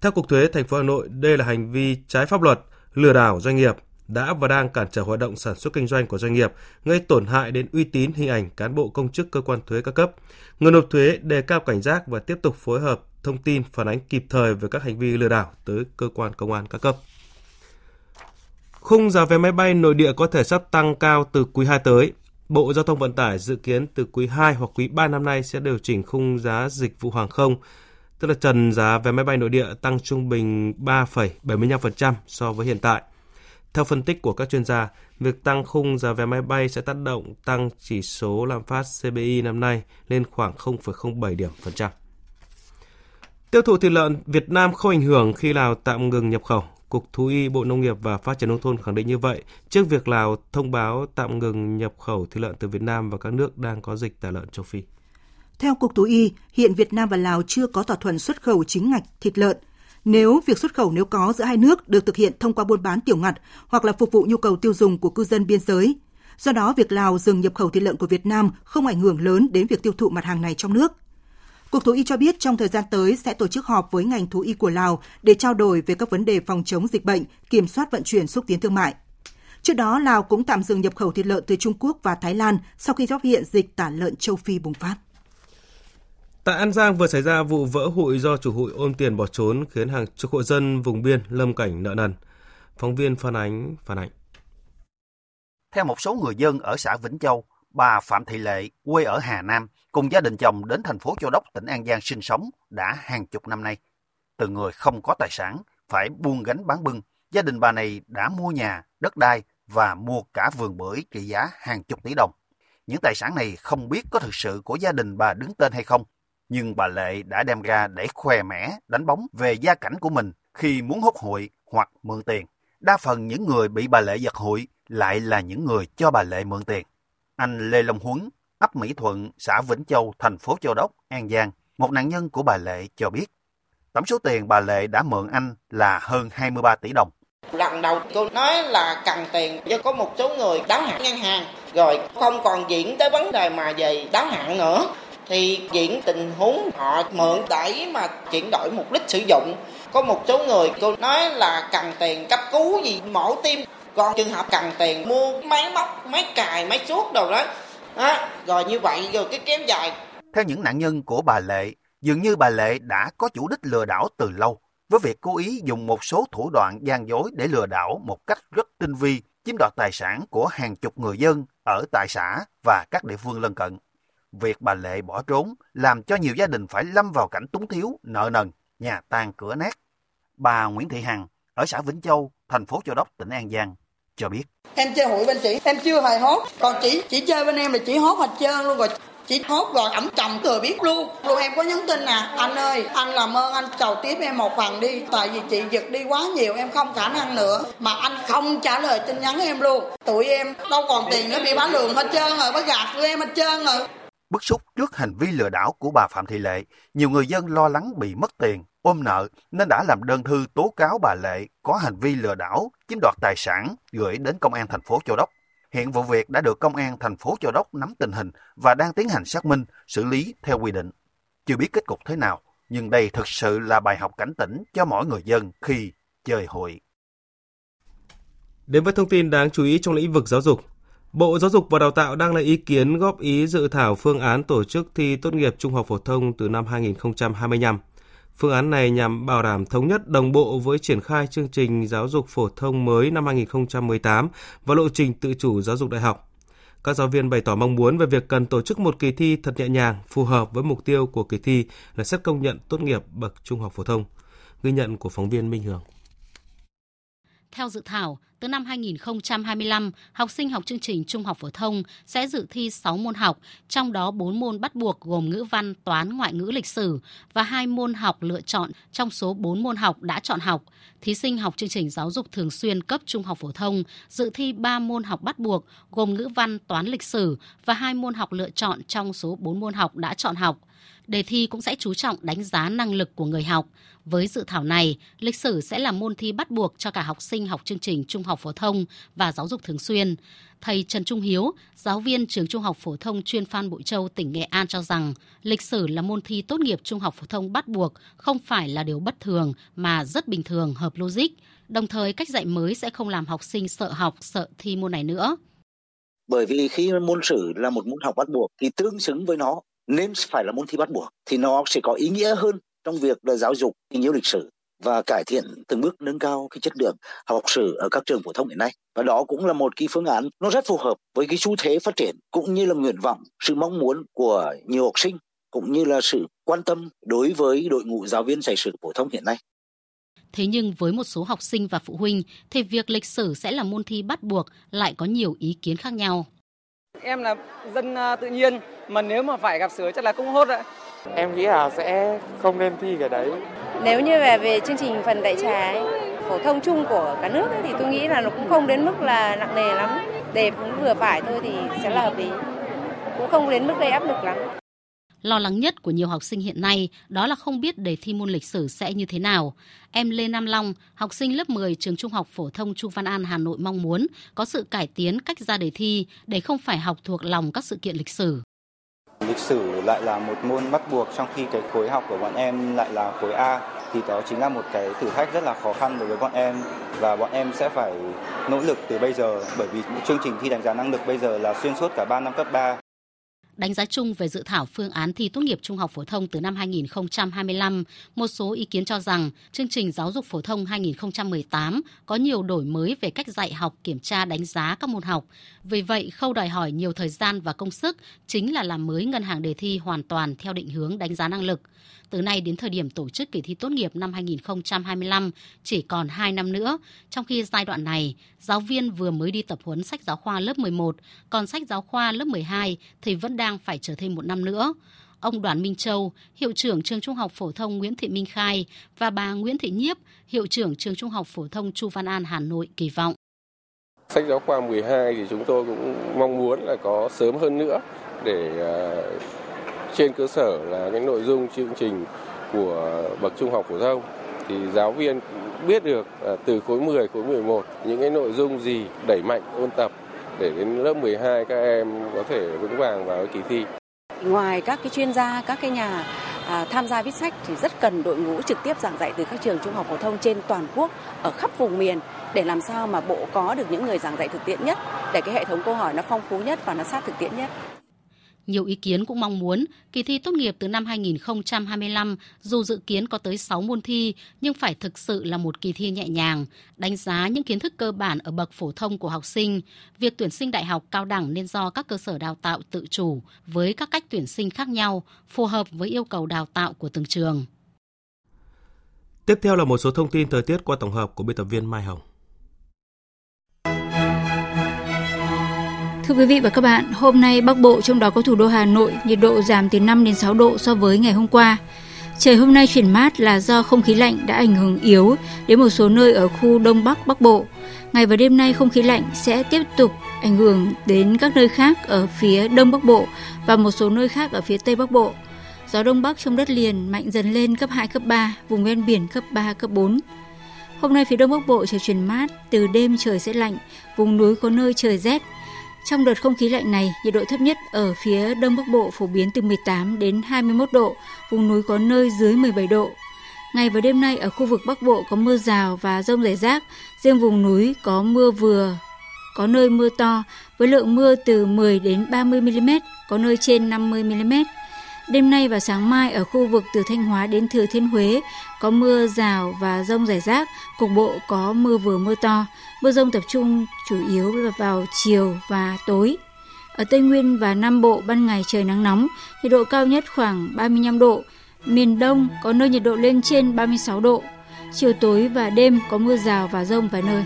Theo Cục Thuế Thành phố Hà Nội, đây là hành vi trái pháp luật, lừa đảo doanh nghiệp, đã và đang cản trở hoạt động sản xuất kinh doanh của doanh nghiệp, gây tổn hại đến uy tín, hình ảnh cán bộ công chức cơ quan thuế các cấp. Người nộp thuế đề cao cảnh giác và tiếp tục phối hợp thông tin phản ánh kịp thời về các hành vi lừa đảo tới cơ quan công an các cấp. Khung giá vé máy bay nội địa có thể sắp tăng cao từ quý 2 tới. Bộ Giao thông Vận tải dự kiến từ quý 2 hoặc quý 3 năm nay sẽ điều chỉnh khung giá dịch vụ hàng không, tức là trần giá vé máy bay nội địa tăng trung bình 3,75% so với hiện tại. Theo phân tích của các chuyên gia, việc tăng khung giá vé máy bay sẽ tác động tăng chỉ số lạm phát CPI năm nay lên khoảng 0,07 điểm phần trăm. Tiêu thụ thịt lợn Việt Nam không ảnh hưởng khi Lào tạm ngừng nhập khẩu. Cục Thú y Bộ Nông nghiệp và Phát triển Nông thôn khẳng định như vậy trước việc Lào thông báo tạm ngừng nhập khẩu thịt lợn từ Việt Nam và các nước đang có dịch tả lợn châu Phi. Theo Cục Thú y, hiện Việt Nam và Lào chưa có thỏa thuận xuất khẩu chính ngạch thịt lợn. Việc xuất khẩu nếu có giữa hai nước được thực hiện thông qua buôn bán tiểu ngạch hoặc là phục vụ nhu cầu tiêu dùng của cư dân biên giới. Do đó, việc Lào dừng nhập khẩu thịt lợn của Việt Nam không ảnh hưởng lớn đến việc tiêu thụ mặt hàng này trong nước. Cục Thú y cho biết trong thời gian tới sẽ tổ chức họp với ngành thú y của Lào để trao đổi về các vấn đề phòng chống dịch bệnh, kiểm soát vận chuyển, xúc tiến thương mại. Trước đó, Lào cũng tạm dừng nhập khẩu thịt lợn từ Trung Quốc và Thái Lan sau khi phát hiện dịch tả lợn châu Phi bùng phát. Tại An Giang vừa xảy ra vụ vỡ hụi do chủ hụi ôm tiền bỏ trốn khiến hàng chục hộ dân vùng biên lâm cảnh nợ nần. Phóng viên Phan Ánh phản ánh. Theo một số người dân ở xã Vĩnh Châu, Bà Phạm Thị Lệ, quê ở Hà Nam, cùng gia đình chồng đến thành phố Châu Đốc, tỉnh An Giang sinh sống đã hàng chục năm nay. Từ người không có tài sản, phải buôn gánh bán bưng, gia đình bà này đã mua nhà, đất đai và mua cả vườn bưởi trị giá hàng chục tỷ đồng. Những tài sản này không biết có thực sự của gia đình bà đứng tên hay không, nhưng bà Lệ đã đem ra để khoe mẽ, đánh bóng về gia cảnh của mình khi muốn hốt hụi hoặc mượn tiền. Đa phần những người bị bà Lệ giật hụi lại là những người cho bà Lệ mượn tiền. Anh Lê Long Huấn, ấp Mỹ Thuận, xã Vĩnh Châu, thành phố Châu Đốc, An Giang, một nạn nhân của bà Lệ cho biết, tổng số tiền bà Lệ đã mượn anh là hơn 23 tỷ đồng. Lần đầu tôi nói là cần tiền, do có một số người đáo hạn ngân hàng, rồi không còn diễn tới vấn đề mà về đáo hạn nữa. Thì diễn tình huống họ mượn để mà chuyển đổi mục đích sử dụng. Có một số người tôi nói là cần tiền cấp cứu gì, mổ tim. Còn trường hợp cần tiền mua máy móc, máy cài, máy suốt đồ đó. Rồi như vậy rồi cái kéo dài. Theo những nạn nhân của bà Lệ, dường như bà Lệ đã có chủ đích lừa đảo từ lâu, với việc cố ý dùng một số thủ đoạn gian dối để lừa đảo một cách rất tinh vi, chiếm đoạt tài sản của hàng chục người dân ở tại xã và các địa phương lân cận. Việc bà Lệ bỏ trốn làm cho nhiều gia đình phải lâm vào cảnh túng thiếu, nợ nần, nhà tan cửa nát. Bà Nguyễn Thị Hằng ở xã Vĩnh Châu, thành phố Châu Đốc, tỉnh An Giang cho biết: Em chơi hụi bên chị, em chưa hề hốt, còn chỉ chơi bên em là chỉ hốt hết trơn luôn rồi. Chị hốt rồi ẩm chồng thừa biết luôn. Em có nhắn tin nè, anh ơi, anh làm ơn anh chầu tiếp em một phần đi, tại vì chị giật đi quá nhiều, em không khả năng nữa. Mà anh không trả lời tin nhắn em luôn. Tụi em đâu còn tiền nữa, bị bán lường hết trơn rồi, bắt gạt tụi em hết trơn rồi. Bức xúc trước hành vi lừa đảo của bà Phạm Thị Lệ, nhiều người dân lo lắng bị mất tiền, ôm nợ nên đã làm đơn thư tố cáo bà Lệ có hành vi lừa đảo, chiếm đoạt tài sản gửi đến công an thành phố Châu Đốc. Hiện vụ việc đã được công an thành phố Châu Đốc nắm tình hình và đang tiến hành xác minh, xử lý theo quy định. Chưa biết kết cục thế nào, nhưng đây thực sự là bài học cảnh tỉnh cho mỗi người dân khi chơi hụi. Đến với thông tin đáng chú ý trong lĩnh vực giáo dục. Bộ Giáo dục và Đào tạo đang lấy ý kiến góp ý dự thảo phương án tổ chức thi tốt nghiệp trung học phổ thông từ năm 2025. Phương án này nhằm bảo đảm thống nhất đồng bộ với triển khai chương trình giáo dục phổ thông mới năm 2018 và lộ trình tự chủ giáo dục đại học. Các giáo viên bày tỏ mong muốn về việc cần tổ chức một kỳ thi thật nhẹ nhàng, phù hợp với mục tiêu của kỳ thi là xét công nhận tốt nghiệp bậc trung học phổ thông. Ghi nhận của phóng viên Minh Hường. Theo dự thảo, từ năm 2025, học sinh học chương trình trung học phổ thông sẽ dự thi 6 môn học, trong đó 4 môn bắt buộc gồm ngữ văn, toán, ngoại ngữ, lịch sử và 2 môn học lựa chọn trong số 4 môn học đã chọn học. Thí sinh học chương trình giáo dục thường xuyên cấp trung học phổ thông dự thi 3 môn học bắt buộc gồm ngữ văn, toán, lịch sử và 2 môn học lựa chọn trong số 4 môn học đã chọn học. Đề thi cũng sẽ chú trọng đánh giá năng lực của người học. Với dự thảo này, lịch sử sẽ là môn thi bắt buộc cho cả học sinh học chương trình trung học phổ thông và giáo dục thường xuyên. Thầy Trần Trung Hiếu, giáo viên trường trung học phổ thông chuyên Phan Bội Châu, tỉnh Nghệ An cho rằng lịch sử là môn thi tốt nghiệp trung học phổ thông bắt buộc không phải là điều bất thường mà rất bình thường, hợp logic. Đồng thời, cách dạy mới sẽ không làm học sinh sợ học, sợ thi môn này nữa. Bởi vì khi môn sử là một môn học bắt buộc thì tương xứng với nó nên phải là môn thi bắt buộc thì nó sẽ có ý nghĩa hơn trong việc là giáo dục tình yêu lịch sử và cải thiện từng bước nâng cao cái chất lượng học sử ở các trường phổ thông hiện nay. Và đó cũng là một cái phương án nó rất phù hợp với cái xu thế phát triển cũng như là nguyện vọng, sự mong muốn của nhiều học sinh cũng như là sự quan tâm đối với đội ngũ giáo viên dạy sử phổ thông hiện nay. Thế nhưng với một số học sinh và phụ huynh thì việc lịch sử sẽ là môn thi bắt buộc lại có nhiều ý kiến khác nhau. Em là dân tự nhiên mà nếu mà phải gặp sửa chắc là cũng hốt ạ. Em nghĩ là sẽ không nên thi cái đấy. Nếu như về chương trình phần đại trà phổ thông chung của cả nước thì tôi nghĩ là nó cũng không đến mức là nặng nề lắm. Đề cũng vừa phải thôi thì sẽ là hợp lý, cũng không đến mức gây áp lực lắm. Lo lắng nhất của nhiều học sinh hiện nay đó là không biết đề thi môn lịch sử sẽ như thế nào. Em Lê Nam Long, học sinh lớp 10 trường trung học phổ thông Chu Văn An, Hà Nội mong muốn có sự cải tiến cách ra đề thi để không phải học thuộc lòng các sự kiện lịch sử. Lịch sử lại là một môn bắt buộc trong khi cái khối học của bọn em lại là khối A thì đó chính là một cái thử thách rất là khó khăn đối với bọn em và bọn em sẽ phải nỗ lực từ bây giờ bởi vì chương trình thi đánh giá năng lực bây giờ là xuyên suốt cả 3 năm cấp 3. Đánh giá chung về dự thảo phương án thi tốt nghiệp trung học phổ thông từ năm 2025, một số ý kiến cho rằng chương trình giáo dục phổ thông 2018 có nhiều đổi mới về cách dạy học, kiểm tra, đánh giá các môn học. Vì vậy, khâu đòi hỏi nhiều thời gian và công sức chính là làm mới ngân hàng đề thi hoàn toàn theo định hướng đánh giá năng lực. Từ nay đến thời điểm tổ chức kỳ thi tốt nghiệp năm 2025 chỉ còn 2 năm nữa, trong khi giai đoạn này, giáo viên vừa mới đi tập huấn sách giáo khoa lớp 11, còn sách giáo khoa lớp 12 thì vẫn đang phải chờ thêm 1 năm nữa. Ông Đoàn Minh Châu, hiệu trưởng trường Trung học phổ thông Nguyễn Thị Minh Khai và bà Nguyễn Thị Nhiếp, hiệu trưởng trường Trung học phổ thông Chu Văn An Hà Nội kỳ vọng. Sách giáo khoa 12 thì chúng tôi cũng mong muốn là có sớm hơn nữa để trên cơ sở là những nội dung chương trình của bậc trung học phổ thông thì giáo viên biết được từ khối 10, khối 11 những cái nội dung gì đẩy mạnh ôn tập để đến lớp 12 các em có thể vững vàng vào kỳ thi. Ngoài các cái chuyên gia, các cái nhà tham gia viết sách thì rất cần đội ngũ trực tiếp giảng dạy từ các trường trung học phổ thông trên toàn quốc ở khắp vùng miền để làm sao mà bộ có được những người giảng dạy thực tiễn nhất để cái hệ thống câu hỏi nó phong phú nhất và nó sát thực tiễn nhất. Nhiều ý kiến cũng mong muốn kỳ thi tốt nghiệp từ năm 2025 dù dự kiến có tới 6 môn thi nhưng phải thực sự là một kỳ thi nhẹ nhàng, đánh giá những kiến thức cơ bản ở bậc phổ thông của học sinh. Việc tuyển sinh đại học cao đẳng nên do các cơ sở đào tạo tự chủ với các cách tuyển sinh khác nhau, phù hợp với yêu cầu đào tạo của từng trường. Tiếp theo là một số thông tin thời tiết qua tổng hợp của biên tập viên Mai Hồng. Thưa quý vị và các bạn, hôm nay Bắc Bộ trong đó có thủ đô Hà Nội nhiệt độ giảm từ 5 đến 6 độ so với ngày hôm qua. Trời hôm nay chuyển mát là do không khí lạnh đã ảnh hưởng yếu đến một số nơi ở khu Đông Bắc Bắc Bộ. Ngày và đêm nay không khí lạnh sẽ tiếp tục ảnh hưởng đến các nơi khác ở phía Đông Bắc Bộ và một số nơi khác ở phía Tây Bắc Bộ. Gió Đông Bắc trong đất liền mạnh dần lên cấp 2, cấp 3, vùng ven biển cấp 3, cấp 4. Hôm nay phía Đông Bắc Bộ trời chuyển mát, từ đêm trời sẽ lạnh, vùng núi có nơi trời rét. Trong đợt không khí lạnh này, nhiệt độ thấp nhất ở phía Đông Bắc Bộ phổ biến từ 18 đến 21 độ, vùng núi có nơi dưới 17 độ. Ngày và đêm nay ở khu vực Bắc Bộ có mưa rào và dông rải rác, riêng vùng núi có mưa vừa, có nơi mưa to với lượng mưa từ 10 đến 30 mm, có nơi trên 50 mm. Đêm nay và sáng mai ở khu vực từ Thanh Hóa đến Thừa Thiên Huế có mưa rào và dông rải rác, cục bộ có mưa vừa mưa to. Mưa dông tập trung chủ yếu là vào chiều và tối. Ở Tây Nguyên và Nam Bộ ban ngày trời nắng nóng, nhiệt độ cao nhất khoảng 35 độ. Miền Đông có nơi nhiệt độ lên trên 36 độ. Chiều tối và đêm có mưa rào và dông vài nơi.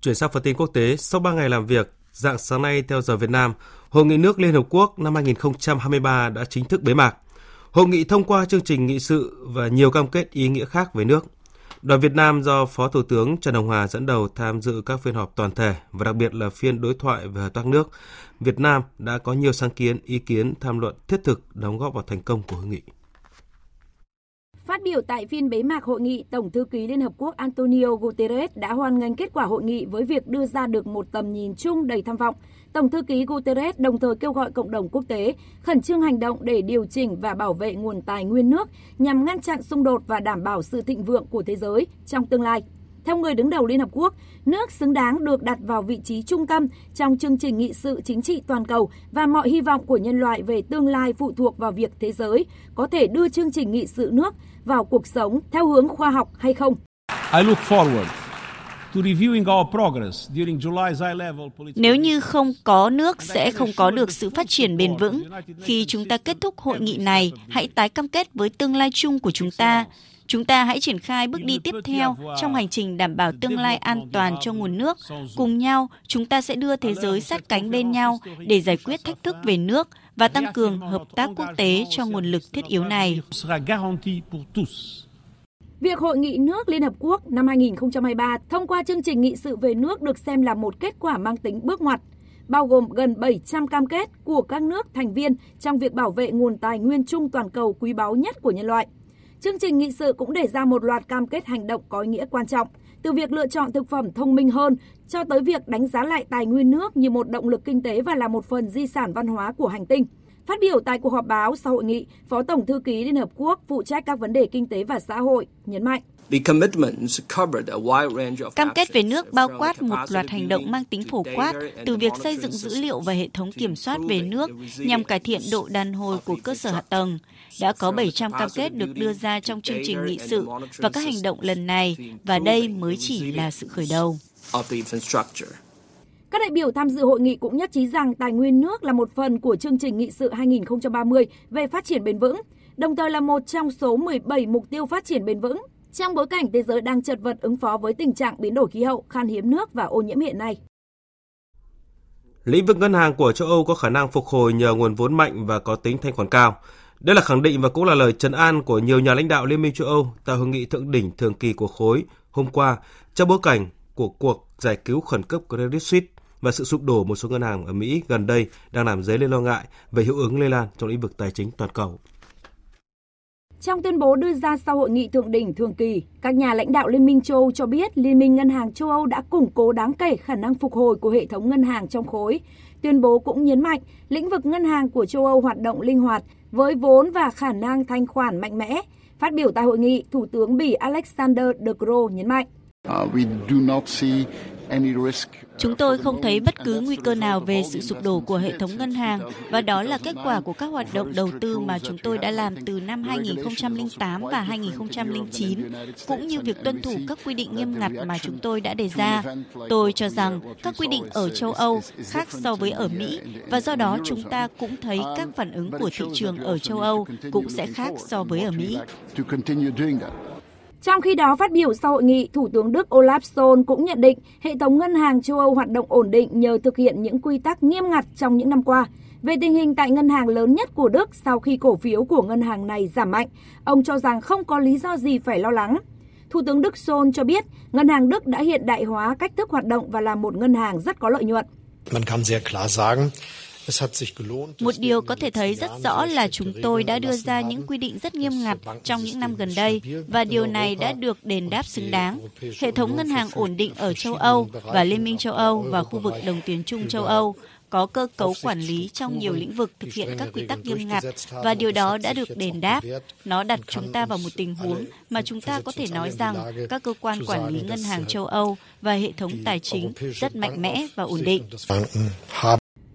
Chuyển sang phần tin quốc tế, sau 3 ngày làm việc, rạng sáng nay theo giờ Việt Nam, Hội nghị nước Liên Hợp Quốc năm 2023 đã chính thức bế mạc. Hội nghị thông qua chương trình nghị sự và nhiều cam kết ý nghĩa khác về nước. Đoàn Việt Nam do Phó Thủ tướng Trần Hồng Hà dẫn đầu tham dự các phiên họp toàn thể và đặc biệt là phiên đối thoại về hợp tác nước. Việt Nam đã có nhiều sáng kiến, ý kiến, tham luận thiết thực đóng góp vào thành công của hội nghị. Phát biểu tại phiên bế mạc hội nghị, Tổng thư ký Liên Hợp Quốc Antonio Guterres đã hoan nghênh kết quả hội nghị với việc đưa ra được một tầm nhìn chung đầy tham vọng. Tổng thư ký Guterres đồng thời kêu gọi cộng đồng quốc tế khẩn trương hành động để điều chỉnh và bảo vệ nguồn tài nguyên nước nhằm ngăn chặn xung đột và đảm bảo sự thịnh vượng của thế giới trong tương lai. Theo người đứng đầu Liên Hợp Quốc, nước xứng đáng được đặt vào vị trí trung tâm trong chương trình nghị sự chính trị toàn cầu và mọi hy vọng của nhân loại về tương lai phụ thuộc vào việc thế giới có thể đưa chương trình nghị sự nước vào cuộc sống theo hướng khoa học hay không. Nếu như không có nước sẽ không có được sự phát triển bền vững. Khi chúng ta kết thúc hội nghị này, hãy tái cam kết với tương lai chung của chúng ta. Chúng ta hãy triển khai bước đi tiếp theo trong hành trình đảm bảo tương lai an toàn cho nguồn nước. Cùng nhau, chúng ta sẽ đưa thế giới sát cánh bên nhau để giải quyết thách thức về nước và tăng cường hợp tác quốc tế cho nguồn lực thiết yếu này. Việc Hội nghị nước Liên Hợp Quốc năm 2023 thông qua chương trình nghị sự về nước được xem là một kết quả mang tính bước ngoặt, bao gồm gần 700 cam kết của các nước thành viên trong việc bảo vệ nguồn tài nguyên chung toàn cầu quý báu nhất của nhân loại. Chương trình nghị sự cũng đề ra một loạt cam kết hành động có ý nghĩa quan trọng, từ việc lựa chọn thực phẩm thông minh hơn cho tới việc đánh giá lại tài nguyên nước như một động lực kinh tế và là một phần di sản văn hóa của hành tinh. Phát biểu tại cuộc họp báo sau hội nghị, Phó Tổng Thư ký Liên Hợp Quốc phụ trách các vấn đề kinh tế và xã hội nhấn mạnh. Cam kết về nước bao quát một loạt hành động mang tính phổ quát, từ việc xây dựng dữ liệu và hệ thống kiểm soát về nước nhằm cải thiện độ đàn hồi của cơ sở hạ tầng. Đã có 700 cam kết được đưa ra trong chương trình nghị sự và các hành động lần này, và đây mới chỉ là sự khởi đầu. Các đại biểu tham dự hội nghị cũng nhất trí rằng tài nguyên nước là một phần của chương trình nghị sự 2030 về phát triển bền vững, đồng thời là một trong số 17 mục tiêu phát triển bền vững. Trong bối cảnh thế giới đang chật vật ứng phó với tình trạng biến đổi khí hậu, khan hiếm nước và ô nhiễm hiện nay. Lĩnh vực ngân hàng của châu Âu có khả năng phục hồi nhờ nguồn vốn mạnh và có tính thanh khoản cao. Đây là khẳng định và cũng là lời trấn an của nhiều nhà lãnh đạo Liên minh châu Âu tại hội nghị thượng đỉnh thường kỳ của khối hôm qua trong bối cảnh của cuộc giải cứu khẩn cấp Credit Suisse và sự sụp đổ một số ngân hàng ở Mỹ gần đây đang làm dấy lên lo ngại về hiệu ứng lây lan trong lĩnh vực tài chính toàn cầu. Trong tuyên bố đưa ra sau hội nghị thượng đỉnh thường kỳ, các nhà lãnh đạo Liên minh châu Âu cho biết Liên minh Ngân hàng châu Âu đã củng cố đáng kể khả năng phục hồi của hệ thống ngân hàng trong khối. Tuyên bố cũng nhấn mạnh lĩnh vực ngân hàng của châu Âu hoạt động linh hoạt với vốn và khả năng thanh khoản mạnh mẽ. Phát biểu tại hội nghị, Thủ tướng Bỉ Alexander De Croo nhấn mạnh. Chúng tôi không thấy bất cứ nguy cơ nào về sự sụp đổ của hệ thống ngân hàng, và đó là kết quả của các hoạt động đầu tư mà chúng tôi đã làm từ năm 2008 và 2009, cũng như việc tuân thủ các quy định nghiêm ngặt mà chúng tôi đã đề ra. Tôi cho rằng các quy định ở châu Âu khác so với ở Mỹ, và do đó chúng ta cũng thấy các phản ứng của thị trường ở châu Âu cũng sẽ khác so với ở Mỹ. Trong khi đó, phát biểu sau hội nghị, Thủ tướng Đức Olaf Scholz cũng nhận định hệ thống ngân hàng châu Âu hoạt động ổn định nhờ thực hiện những quy tắc nghiêm ngặt trong những năm qua. Về tình hình tại ngân hàng lớn nhất của Đức sau khi cổ phiếu của ngân hàng này giảm mạnh, ông cho rằng không có lý do gì phải lo lắng. Thủ tướng Đức Scholz cho biết ngân hàng Đức đã hiện đại hóa cách thức hoạt động và là một ngân hàng rất có lợi nhuận. Một điều có thể thấy rất rõ là chúng tôi đã đưa ra những quy định rất nghiêm ngặt trong những năm gần đây, và điều này đã được đền đáp xứng đáng. Hệ thống ngân hàng ổn định ở châu Âu và Liên minh châu Âu và khu vực đồng tiền chung châu Âu có cơ cấu quản lý trong nhiều lĩnh vực thực hiện các quy tắc nghiêm ngặt, và điều đó đã được đền đáp. Nó đặt chúng ta vào một tình huống mà chúng ta có thể nói rằng các cơ quan quản lý ngân hàng châu Âu và hệ thống tài chính rất mạnh mẽ và ổn định.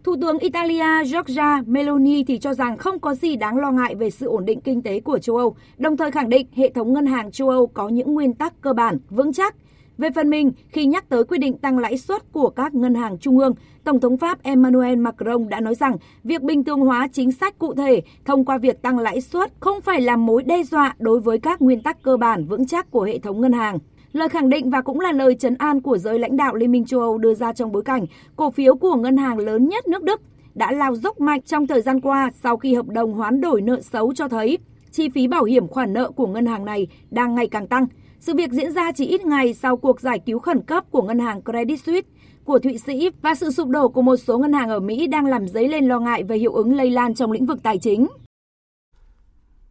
Thủ tướng Italia Giorgia Meloni thì cho rằng không có gì đáng lo ngại về sự ổn định kinh tế của châu Âu, đồng thời khẳng định hệ thống ngân hàng châu Âu có những nguyên tắc cơ bản, vững chắc. Về phần mình, khi nhắc tới quy định tăng lãi suất của các ngân hàng trung ương, Tổng thống Pháp Emmanuel Macron đã nói rằng việc bình thường hóa chính sách cụ thể thông qua việc tăng lãi suất không phải là mối đe dọa đối với các nguyên tắc cơ bản, vững chắc của hệ thống ngân hàng. Lời khẳng định và cũng là lời trấn an của giới lãnh đạo Liên minh châu Âu đưa ra trong bối cảnh cổ phiếu của ngân hàng lớn nhất nước Đức đã lao dốc mạnh trong thời gian qua sau khi hợp đồng hoán đổi nợ xấu cho thấy chi phí bảo hiểm khoản nợ của ngân hàng này đang ngày càng tăng. Sự việc diễn ra chỉ ít ngày sau cuộc giải cứu khẩn cấp của ngân hàng Credit Suisse của Thụy Sĩ, và sự sụp đổ của một số ngân hàng ở Mỹ đang làm dấy lên lo ngại về hiệu ứng lây lan trong lĩnh vực tài chính.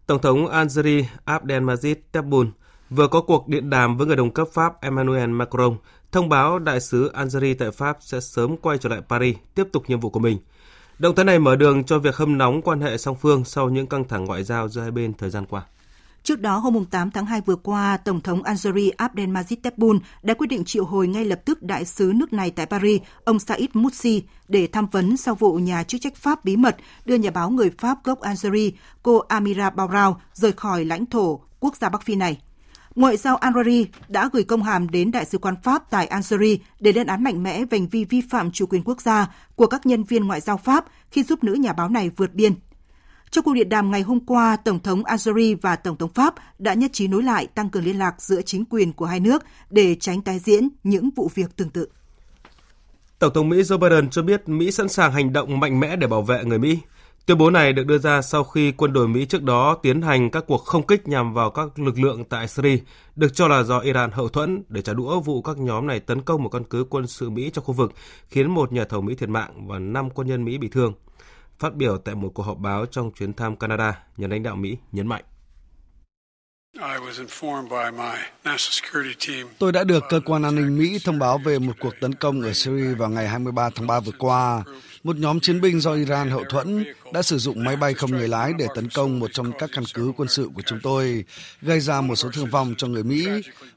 Tổng thống Algeria Abdelmadjid Tebboune vừa có cuộc điện đàm với người đồng cấp Pháp Emmanuel Macron, thông báo đại sứ Algeria tại Pháp sẽ sớm quay trở lại Paris, tiếp tục nhiệm vụ của mình. Động thái này mở đường cho việc hâm nóng quan hệ song phương sau những căng thẳng ngoại giao giữa hai bên thời gian qua. Trước đó, hôm 8 tháng 2 vừa qua, Tổng thống Algeria Abdelmadjid Tebboune đã quyết định triệu hồi ngay lập tức đại sứ nước này tại Paris, ông Saïd Moussi, để tham vấn sau vụ nhà chức trách Pháp bí mật đưa nhà báo người Pháp gốc Algeria, cô Amira Barrow, rời khỏi lãnh thổ quốc gia Bắc Phi này. Ngoại giao Algeria đã gửi công hàm đến Đại sứ quán Pháp tại Algeria để lên án mạnh mẽ về hành vi vi phạm chủ quyền quốc gia của các nhân viên ngoại giao Pháp khi giúp nữ nhà báo này vượt biên. Trong cuộc điện đàm ngày hôm qua, Tổng thống Algeria và Tổng thống Pháp đã nhất trí nối lại tăng cường liên lạc giữa chính quyền của hai nước để tránh tái diễn những vụ việc tương tự. Tổng thống Mỹ Joe Biden cho biết Mỹ sẵn sàng hành động mạnh mẽ để bảo vệ người Mỹ. Tuyên bố này được đưa ra sau khi quân đội Mỹ trước đó tiến hành các cuộc không kích nhằm vào các lực lượng tại Syria, được cho là do Iran hậu thuẫn, để trả đũa vụ các nhóm này tấn công một căn cứ quân sự Mỹ trong khu vực, khiến một nhà thầu Mỹ thiệt mạng và 5 quân nhân Mỹ bị thương. Phát biểu tại một cuộc họp báo trong chuyến thăm Canada, nhà lãnh đạo Mỹ nhấn mạnh. Tôi đã được cơ quan an ninh Mỹ thông báo về một cuộc tấn công ở Syria vào ngày 23 tháng 3 vừa qua. Một nhóm chiến binh do Iran hậu thuẫn đã sử dụng máy bay không người lái để tấn công một trong các căn cứ quân sự của chúng tôi, gây ra một số thương vong cho người Mỹ.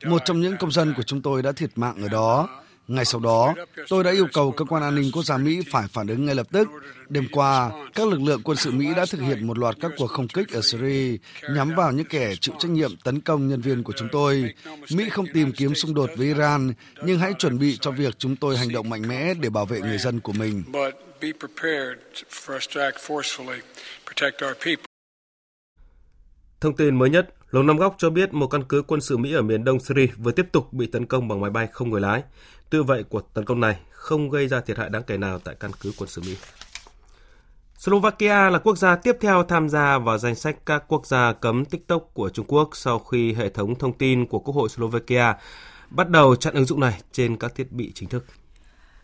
Một trong những công dân của chúng tôi đã thiệt mạng ở đó. Ngay sau đó, tôi đã yêu cầu Cơ quan An ninh Quốc gia Mỹ phải phản ứng ngay lập tức. Đêm qua, các lực lượng quân sự Mỹ đã thực hiện một loạt các cuộc không kích ở Syria nhắm vào những kẻ chịu trách nhiệm tấn công nhân viên của chúng tôi. Mỹ không tìm kiếm xung đột với Iran, nhưng hãy chuẩn bị cho việc chúng tôi hành động mạnh mẽ để bảo vệ người dân của mình. Thông tin mới nhất, Lầu Năm Góc cho biết một căn cứ quân sự Mỹ ở miền đông Syria vừa tiếp tục bị tấn công bằng máy bay không người lái. Tuy vậy, cuộc tấn công này không gây ra thiệt hại đáng kể nào tại căn cứ quân sự Mỹ. Slovakia là quốc gia tiếp theo tham gia vào danh sách các quốc gia cấm TikTok của Trung Quốc sau khi hệ thống thông tin của Quốc hội Slovakia bắt đầu chặn ứng dụng này trên các thiết bị chính thức.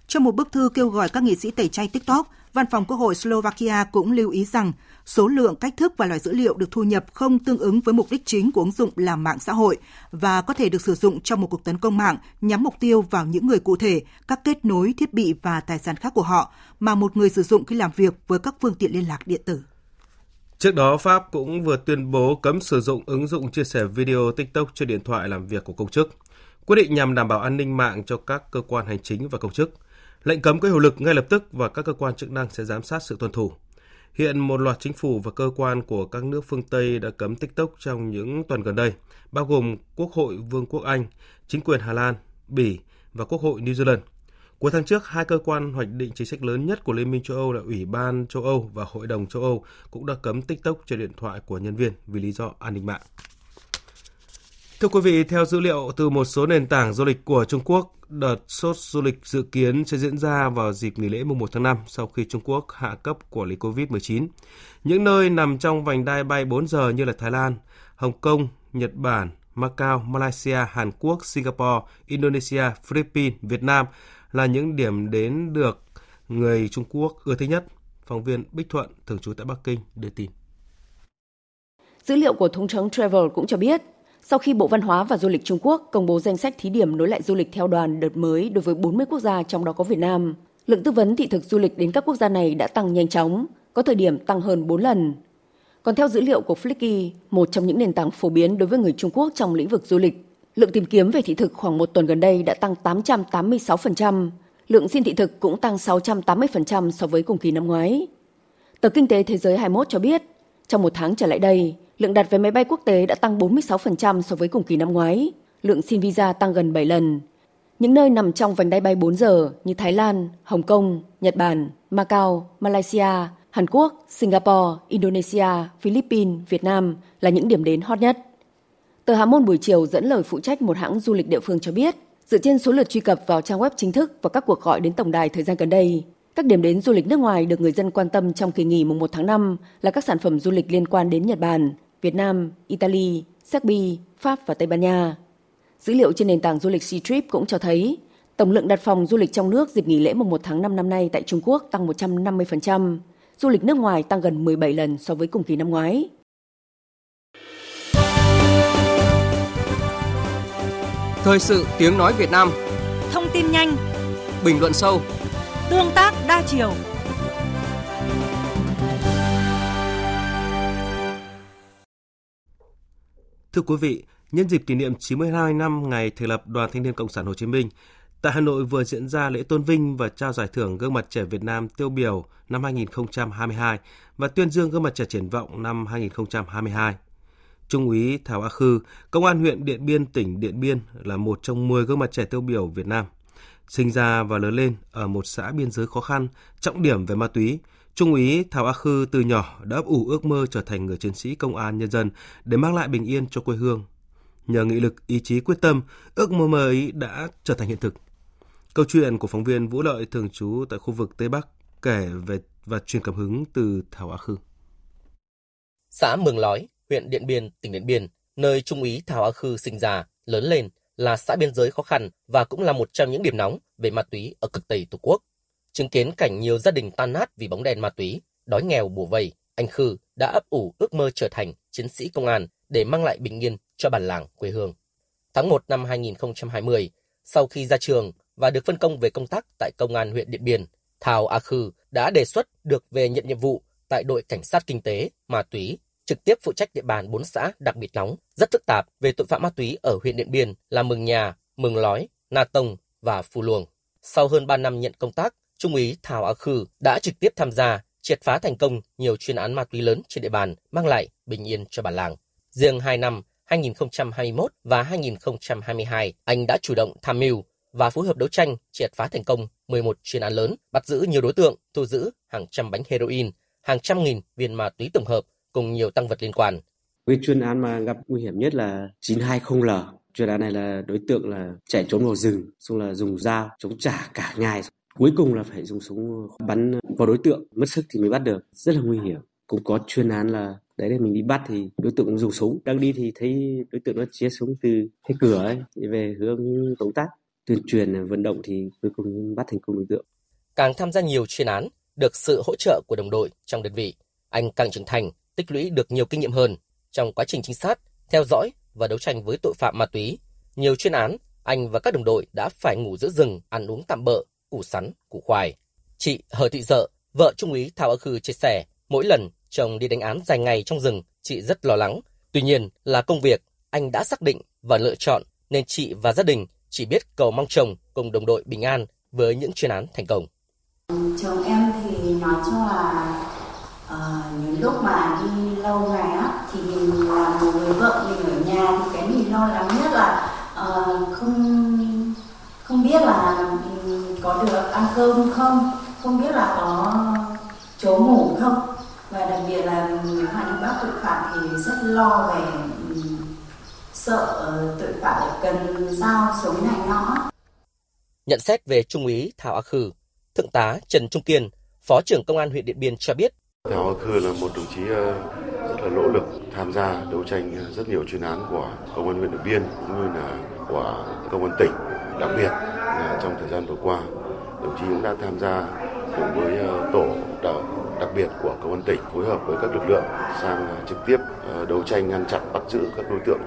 Trong một bức thư kêu gọi các nghị sĩ tẩy chay TikTok, Văn phòng Quốc hội Slovakia cũng lưu ý rằng số lượng, cách thức và loại dữ liệu được thu nhập không tương ứng với mục đích chính của ứng dụng là mạng xã hội và có thể được sử dụng trong một cuộc tấn công mạng nhắm mục tiêu vào những người cụ thể, các kết nối, thiết bị và tài sản khác của họ mà một người sử dụng khi làm việc với các phương tiện liên lạc điện tử. Trước đó, Pháp cũng vừa tuyên bố cấm sử dụng ứng dụng chia sẻ video TikTok trên điện thoại làm việc của công chức, quyết định nhằm đảm bảo an ninh mạng cho các cơ quan hành chính và công chức. Lệnh cấm có hiệu lực ngay lập tức và các cơ quan chức năng sẽ giám sát sự tuân thủ. Hiện một loạt chính phủ và cơ quan của các nước phương Tây đã cấm TikTok trong những tuần gần đây, bao gồm Quốc hội Vương quốc Anh, chính quyền Hà Lan, Bỉ và Quốc hội New Zealand. Cuối tháng trước, hai cơ quan hoạch định chính sách lớn nhất của Liên minh châu Âu là Ủy ban châu Âu và Hội đồng châu Âu cũng đã cấm TikTok trên điện thoại của nhân viên vì lý do an ninh mạng. Thưa quý vị, theo dữ liệu từ một số nền tảng du lịch của Trung Quốc, đợt sốt du lịch dự kiến sẽ diễn ra vào dịp nghỉ lễ mùng 1 tháng 5 sau khi Trung Quốc hạ cấp quản lý COVID-19. Những nơi nằm trong vành đai bay 4 giờ như là Thái Lan, Hồng Kông, Nhật Bản, Macau, Malaysia, Hàn Quốc, Singapore, Indonesia, Philippines, Việt Nam là những điểm đến được người Trung Quốc ưa thích nhất. Phóng viên Bích Thuận, thường trú tại Bắc Kinh, đưa tin. Dữ liệu của Thống trấn Travel cũng cho biết, sau khi Bộ Văn hóa và Du lịch Trung Quốc công bố danh sách thí điểm nối lại du lịch theo đoàn đợt mới đối với 40 quốc gia, trong đó có Việt Nam, lượng tư vấn thị thực du lịch đến các quốc gia này đã tăng nhanh chóng, có thời điểm tăng hơn 4 lần. Còn theo dữ liệu của Flickr, một trong những nền tảng phổ biến đối với người Trung Quốc trong lĩnh vực du lịch, lượng tìm kiếm về thị thực khoảng một tuần gần đây đã tăng 886%, lượng xin thị thực cũng tăng 680% so với cùng kỳ năm ngoái. Tờ Kinh tế Thế giới 21 cho biết, trong một tháng trở lại đây, lượng đặt vé máy bay quốc tế đã tăng 46% so với cùng kỳ năm ngoái, lượng xin visa tăng gần 7 lần. Những nơi nằm trong vành đai bay 4 giờ như Thái Lan, Hồng Kông, Nhật Bản, Macau, Malaysia, Hàn Quốc, Singapore, Indonesia, Philippines, Việt Nam là những điểm đến hot nhất. Tờ Hà Môn buổi chiều dẫn lời phụ trách một hãng du lịch địa phương cho biết, dựa trên số lượt truy cập vào trang web chính thức và các cuộc gọi đến tổng đài thời gian gần đây, các điểm đến du lịch nước ngoài được người dân quan tâm trong kỳ nghỉ mùng 1 tháng 5 là các sản phẩm du lịch liên quan đến Nhật Bản, Việt Nam, Italy, Serbia, Pháp và Tây Ban Nha. Dữ liệu trên nền tảng du lịch Ctrip cũng cho thấy, tổng lượng đặt phòng du lịch trong nước dịp nghỉ lễ mùng 1 tháng 5 năm nay tại Trung Quốc tăng 150%, du lịch nước ngoài tăng gần 17 lần so với cùng kỳ năm ngoái. Thời sự tiếng nói Việt Nam. Thông tin nhanh, bình luận sâu, tương tác đa chiều. Thưa quý vị, nhân dịp kỷ niệm 92 năm ngày thành lập Đoàn Thanh niên Cộng sản Hồ Chí Minh, tại Hà Nội vừa diễn ra lễ tôn vinh và trao giải thưởng gương mặt trẻ Việt Nam tiêu biểu năm 2022 và tuyên dương gương mặt trẻ triển vọng năm 2022. Trung úy Thào A Khứ, Công an huyện Điện Biên, tỉnh Điện Biên là một trong 10 gương mặt trẻ tiêu biểu Việt Nam. Sinh ra và lớn lên ở một xã biên giới khó khăn, trọng điểm về ma túy, Trung úy Thào A Khứ từ nhỏ đã ấp ủ ước mơ trở thành người chiến sĩ công an nhân dân để mang lại bình yên cho quê hương. Nhờ nghị lực, ý chí quyết tâm, ước mơ ấy đã trở thành hiện thực. Câu chuyện của phóng viên Vũ Lợi thường trú tại khu vực Tây Bắc kể về và truyền cảm hứng từ Thào A Khứ. Xã Mường Lói, huyện Điện Biên, tỉnh Điện Biên, nơi Trung úy Thào A Khứ sinh ra, lớn lên là xã biên giới khó khăn và cũng là một trong những điểm nóng về ma túy ở cực Tây Tổ quốc. Chứng kiến cảnh nhiều gia đình tan nát vì bóng đèn ma túy, đói nghèo bủa vây, anh Khứ đã ấp ủ ước mơ trở thành chiến sĩ công an để mang lại bình yên cho bản làng quê hương. Tháng 1 năm 2020, sau khi ra trường và được phân công về công tác tại Công an huyện Điện Biên, Thào A Khứ đã đề xuất được về nhận nhiệm vụ tại đội cảnh sát kinh tế, ma túy, trực tiếp phụ trách địa bàn 4 xã đặc biệt nóng, rất phức tạp về tội phạm ma túy ở huyện Điện Biên là Mường Nhà, Mường Lói, Na Tông và Phù Luồng. Sau hơn 3 năm nhận công tác, Trung úy Thào A Khứ đã trực tiếp tham gia triệt phá thành công nhiều chuyên án ma túy lớn trên địa bàn, mang lại bình yên cho bản làng. Riêng 2 năm 2021 và 2022, anh đã chủ động tham mưu và phối hợp đấu tranh triệt phá thành công 11 chuyên án lớn, bắt giữ nhiều đối tượng, thu giữ hàng trăm bánh heroin, hàng trăm nghìn viên ma túy tổng hợp cùng nhiều tăng vật liên quan. Với chuyên án mà gặp nguy hiểm nhất là 920L. Chuyên án này là đối tượng là chạy trốn vào rừng, xong là dùng dao chống trả cả ngày. Cuối cùng là phải dùng súng bắn vào đối tượng, mất sức thì mới bắt được, rất là nguy hiểm. Cũng có chuyên án là đấy là mình đi bắt thì đối tượng cũng dùng súng, đang đi thì thấy đối tượng nó chĩa súng từ cái cửa ấy về hướng công tác, tuyên truyền vận động thì cuối cùng bắt thành công đối tượng. Càng tham gia nhiều chuyên án, được sự hỗ trợ của đồng đội trong đơn vị, anh càng trưởng thành, tích lũy được nhiều kinh nghiệm hơn trong quá trình trinh sát, theo dõi và đấu tranh với tội phạm ma túy. Nhiều chuyên án, anh và các đồng đội đã phải ngủ giữa rừng, ăn uống tạm bợ, củ sắn, củ khoai. Chị Hờ Thị Dợ, vợ Trung úy Thào A Khứ chia sẻ, mỗi lần chồng đi đánh án dài ngày trong rừng, chị rất lo lắng. Tuy nhiên là công việc anh đã xác định và lựa chọn nên chị và gia đình chỉ biết cầu mong chồng cùng đồng đội bình an với những chuyên án thành công. Chồng em thì nói chung là những lúc mà đi lâu ngày á thì mình là một người vợ, mình ở nhà thì cái mình lo lắng nhất là không biết là mình có được ăn cơm không, không biết là có chỗ ngủ không, và đặc biệt là nếu mà đi bắt tội phạm thì rất lo về sợ tội phạm cần dao sống này nọ. Nhận xét về Trung úy Thào A Khứ, Thượng tá Trần Trung Kiên, Phó trưởng Công an huyện Điện Biên cho biết. Thào A Khứ là một đồng chí rất là nỗ lực tham gia đấu tranh rất nhiều chuyên án của Công an huyện Điện Biên cũng như là của Công an tỉnh. Đặc biệt là trong thời gian vừa qua, đồng chí cũng đã tham gia cùng với tổ đặc biệt của Công an tỉnh phối hợp với các lực lượng sang trực tiếp đấu tranh ngăn chặn bắt giữ các đối tượng.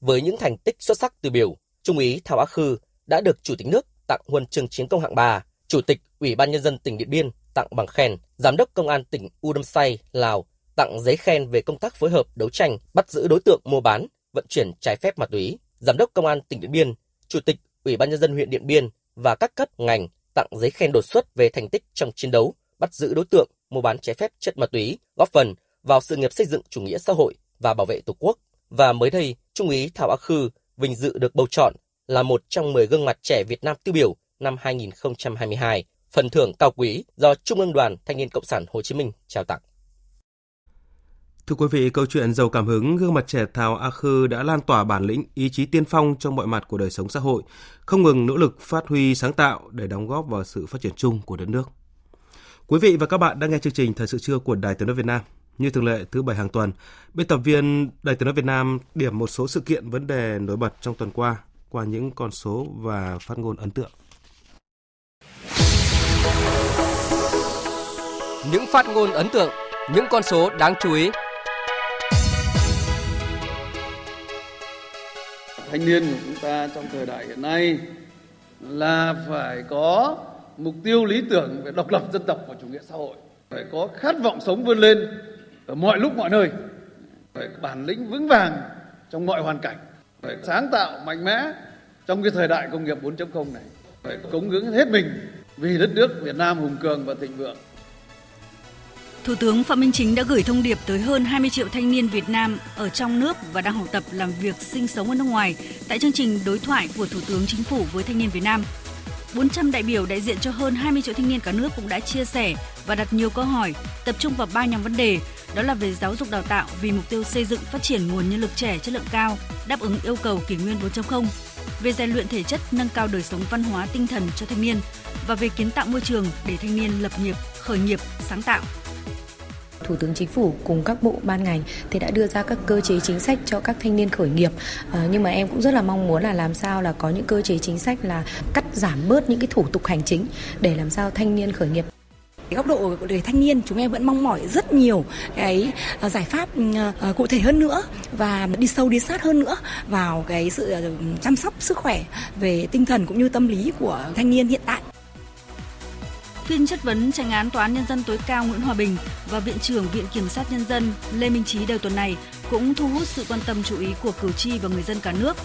Với những thành tích xuất sắc tiêu biểu, Trung úy Thào A Khứ đã được Chủ tịch nước tặng huân chương chiến công hạng 3, Chủ tịch Ủy ban Nhân dân tỉnh Điện Biên tặng bằng khen, Giám đốc Công an tỉnh Udomsai, Lào tặng giấy khen về công tác phối hợp đấu tranh bắt giữ đối tượng mua bán, vận chuyển trái phép ma túy. Giám đốc Công an tỉnh Điện Biên, Chủ tịch Ủy ban Nhân dân huyện Điện Biên và các cấp ngành tặng giấy khen đột xuất về thành tích trong chiến đấu bắt giữ đối tượng mua bán trái phép chất ma túy, góp phần vào sự nghiệp xây dựng chủ nghĩa xã hội và bảo vệ Tổ quốc. Và mới đây, Trung úy Thào A Khứ vinh dự được bầu chọn là một trong 10 gương mặt trẻ Việt Nam tiêu biểu năm 2022, phần thưởng cao quý do Trung ương Đoàn Thanh niên Cộng sản Hồ Chí Minh trao tặng. Thưa quý vị, câu chuyện giàu cảm hứng, gương mặt trẻ Thào A Khứ đã lan tỏa bản lĩnh, ý chí tiên phong trong mọi mặt của đời sống xã hội, không ngừng nỗ lực phát huy sáng tạo để đóng góp vào sự phát triển chung của đất nước. Quý vị và các bạn đang nghe chương trình Thời sự trưa của Đài Tiếng nói Việt Nam. Như thường lệ thứ Bảy hàng tuần, biên tập viên Đài Tiếng nói Việt Nam điểm một số sự kiện vấn đề nổi bật trong tuần qua những con số và phát ngôn ấn tượng. Những phát ngôn ấn tượng, những con số đáng chú ý. Thanh niên của chúng ta trong thời đại hiện nay là phải có mục tiêu lý tưởng về độc lập dân tộc và chủ nghĩa xã hội, phải có khát vọng sống vươn lên ở mọi lúc mọi nơi, phải bản lĩnh vững vàng trong mọi hoàn cảnh, phải sáng tạo mạnh mẽ trong cái thời đại công nghiệp 4.0 này, phải cống hiến hết mình vì đất nước Việt Nam hùng cường và thịnh vượng. Thủ tướng Phạm Minh Chính đã gửi thông điệp tới hơn 20 triệu thanh niên Việt Nam ở trong nước và đang học tập, làm việc, sinh sống ở nước ngoài tại chương trình đối thoại của Thủ tướng Chính phủ với thanh niên Việt Nam. 400 đại biểu đại diện cho hơn 20 triệu thanh niên cả nước cũng đã chia sẻ và đặt nhiều câu hỏi, tập trung vào 3 nhóm vấn đề, đó là về giáo dục đào tạo vì mục tiêu xây dựng phát triển nguồn nhân lực trẻ chất lượng cao, đáp ứng yêu cầu kỷ nguyên 4.0, về rèn luyện thể chất nâng cao đời sống văn hóa tinh thần cho thanh niên và về kiến tạo môi trường để thanh niên lập nghiệp, khởi nghiệp, sáng tạo. Thủ tướng Chính phủ cùng các bộ ban ngành thì đã đưa ra các cơ chế chính sách cho các thanh niên khởi nghiệp. Nhưng mà em cũng rất là mong muốn là làm sao là có những cơ chế chính sách là cắt giảm bớt những cái thủ tục hành chính để làm sao thanh niên khởi nghiệp. Góc độ của đời thanh niên, chúng em vẫn mong mỏi rất nhiều cái giải pháp cụ thể hơn nữa và đi sâu đi sát hơn nữa vào cái sự chăm sóc sức khỏe về tinh thần cũng như tâm lý của thanh niên hiện tại. Phiên chất vấn tranh án Tòa án Nhân dân tối cao Nguyễn Hòa Bình và Viện trưởng Viện Kiểm sát Nhân dân Lê Minh Trí đầu tuần này cũng thu hút sự quan tâm chú ý của cử tri và người dân cả nước.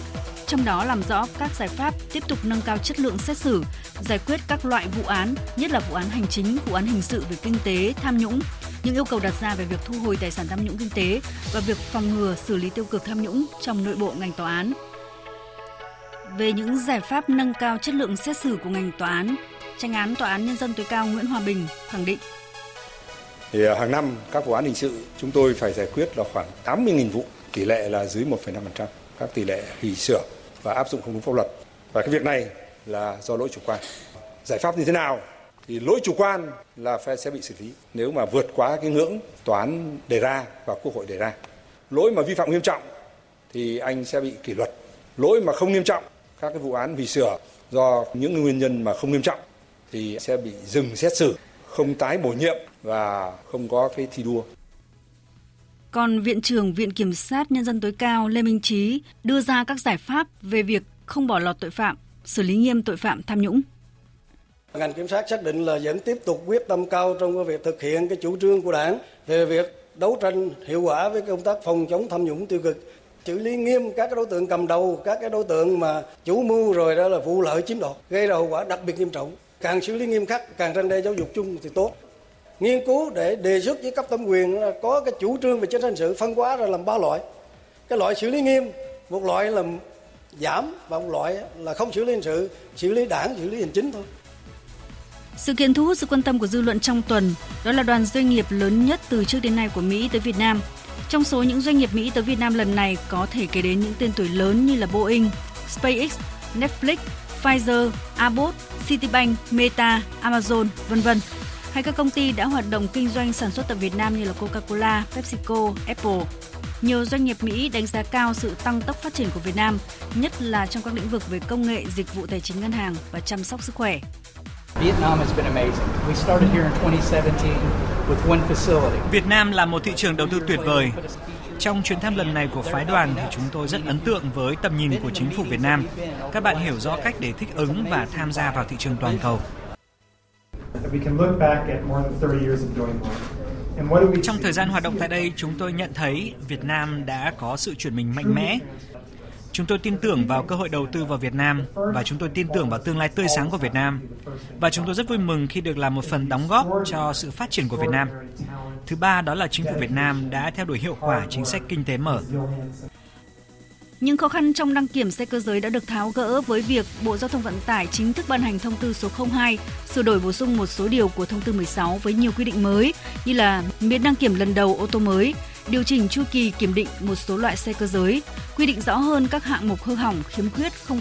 Trong đó làm rõ các giải pháp tiếp tục nâng cao chất lượng xét xử, giải quyết các loại vụ án, nhất là vụ án hành chính, vụ án hình sự về kinh tế, tham nhũng, những yêu cầu đặt ra về việc thu hồi tài sản tham nhũng kinh tế và việc phòng ngừa xử lý tiêu cực tham nhũng trong nội bộ ngành tòa án. Về những giải pháp nâng cao chất lượng xét xử của ngành tòa án, Chánh án Tòa án Nhân dân tối cao Nguyễn Hòa Bình khẳng định. Thì hàng năm các vụ án hình sự chúng tôi phải giải quyết là khoảng 80.000 vụ, tỷ lệ là dưới 1,5%, các tỷ lệ hủy sửa và áp dụng không đúng pháp luật. Và cái việc này là do lỗi chủ quan. Giải pháp như thế nào? Thì lỗi chủ quan là sẽ bị xử lý nếu mà vượt quá cái ngưỡng tòa án đề ra và Quốc hội đề ra. Lỗi mà vi phạm nghiêm trọng thì anh sẽ bị kỷ luật. Lỗi mà không nghiêm trọng, các cái vụ án hủy sửa do những nguyên nhân mà không nghiêm trọng thì sẽ bị dừng xét xử, không tái bổ nhiệm và không có cái thi đua. Còn Viện trưởng Viện Kiểm sát Nhân dân tối cao Lê Minh Trí đưa ra các giải pháp về việc không bỏ lọt tội phạm, xử lý nghiêm tội phạm tham nhũng. Ngành Kiểm sát xác định là vẫn tiếp tục quyết tâm cao trong việc thực hiện cái chủ trương của Đảng về việc đấu tranh hiệu quả với công tác phòng chống tham nhũng tiêu cực, xử lý nghiêm các đối tượng cầm đầu, các đối tượng mà chủ mưu rồi đó là vụ lợi chiếm đoạt, gây ra hậu quả đặc biệt nghiêm trọng. Càng xử lý nghiêm khắc, càng răn đe giáo dục chung thì tốt. Nghiên cứu để đề xuất với cấp thẩm quyền là có cái chủ trương về chính sách hình sự phân hóa ra làm 3 loại. Cái loại xử lý nghiêm, một loại là giảm và một loại là không xử lý hình sự, xử lý đảng, xử lý hành chính thôi. Sự kiện thu hút sự quan tâm của dư luận trong tuần, đó là đoàn doanh nghiệp lớn nhất từ trước đến nay của Mỹ tới Việt Nam. Trong số những doanh nghiệp Mỹ tới Việt Nam lần này có thể kể đến những tên tuổi lớn như là Boeing, SpaceX, Netflix, Pfizer, Abbott, Citibank, Meta, Amazon, v.v. hay các công ty đã hoạt động kinh doanh sản xuất tại Việt Nam như là Coca-Cola, PepsiCo, Apple. Nhiều doanh nghiệp Mỹ đánh giá cao sự tăng tốc phát triển của Việt Nam, nhất là trong các lĩnh vực về công nghệ, dịch vụ tài chính ngân hàng và chăm sóc sức khỏe. Việt Nam là một thị trường đầu tư tuyệt vời. Trong chuyến thăm lần này của phái đoàn thì chúng tôi rất ấn tượng với tầm nhìn của chính phủ Việt Nam. Các bạn hiểu rõ cách để thích ứng và tham gia vào thị trường toàn cầu. Trong thời gian hoạt động tại đây, chúng tôi nhận thấy Việt Nam đã có sự chuyển mình mạnh mẽ. Chúng tôi tin tưởng vào cơ hội đầu tư vào Việt Nam và chúng tôi tin tưởng vào tương lai tươi sáng của Việt Nam. Và chúng tôi rất vui mừng khi được làm một phần đóng góp cho sự phát triển của Việt Nam. Thứ ba đó là chính phủ Việt Nam đã theo đuổi hiệu quả chính sách kinh tế mở. Những khó khăn trong đăng kiểm xe cơ giới đã được tháo gỡ với việc Bộ Giao thông Vận tải chính thức ban hành thông tư số 02, sửa đổi bổ sung một số điều của thông tư 16 với nhiều quy định mới như là miễn đăng kiểm lần đầu ô tô mới, điều chỉnh chu kỳ kiểm định một số loại xe cơ giới, quy định rõ hơn các hạng mục hư hỏng, khiếm khuyết, không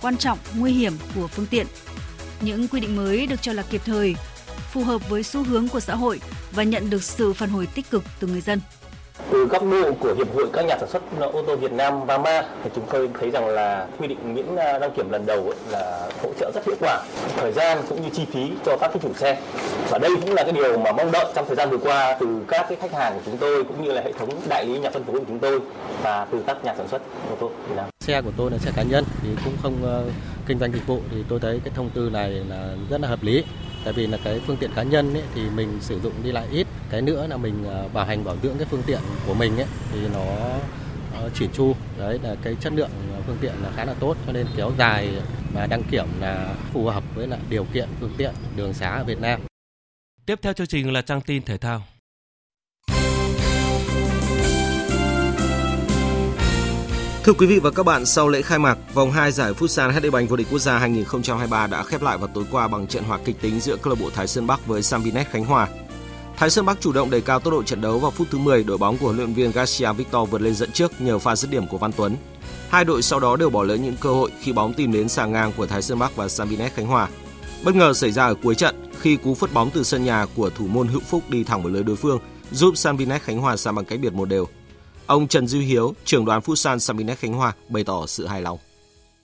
quan trọng, nguy hiểm của phương tiện. Những quy định mới được cho là kịp thời, phù hợp với xu hướng của xã hội và nhận được sự phản hồi tích cực từ người dân. Từ góc độ của Hiệp hội các nhà sản xuất ô tô Việt Nam VAMA thì chúng tôi thấy rằng là quy định miễn đăng kiểm lần đầu là hỗ trợ rất hiệu quả thời gian cũng như chi phí cho các chủ xe. Và đây cũng là cái điều mà mong đợi trong thời gian vừa qua từ các cái khách hàng của chúng tôi cũng như là hệ thống đại lý nhà phân phối của chúng tôi và từ các nhà sản xuất ô tô Việt Nam. Xe của tôi là xe cá nhân thì cũng không kinh doanh dịch vụ thì tôi thấy cái thông tư này là rất là hợp lý. Tại vì là cái phương tiện cá nhân ấy, thì mình sử dụng đi lại ít, cái nữa là mình bảo hành bảo dưỡng cái phương tiện của mình ấy, thì nó chỉn chu, đấy là cái chất lượng phương tiện là khá là tốt cho nên kéo dài và đăng kiểm là phù hợp với lại điều kiện phương tiện đường xá ở Việt Nam. Tiếp theo chương trình là trang tin thể thao. Thưa quý vị và các bạn, sau lễ khai mạc, vòng 2 giải Futsal HD Bank vô địch quốc gia 2023 đã khép lại vào tối qua bằng trận hòa kịch tính giữa câu lạc bộ Thái Sơn Bắc với Samvinet Khánh Hòa. Thái Sơn Bắc chủ động đẩy cao tốc độ trận đấu vào phút thứ 10, đội bóng của huấn luyện viên Garcia Victor vượt lên dẫn trước nhờ pha dứt điểm của Văn Tuấn. Hai đội sau đó đều bỏ lỡ những cơ hội khi bóng tìm đến sàng ngang của Thái Sơn Bắc và Samvinet Khánh Hòa. Bất ngờ xảy ra ở cuối trận khi cú phất bóng từ sân nhà của thủ môn Hữu Phúc đi thẳng vào lưới đối phương, giúp Samvinet Khánh Hòa san bằng cách biệt 1-1. Ông Trần Duy Hiếu, trưởng đoàn Futsal Samvinet Khánh Hòa bày tỏ sự hài lòng.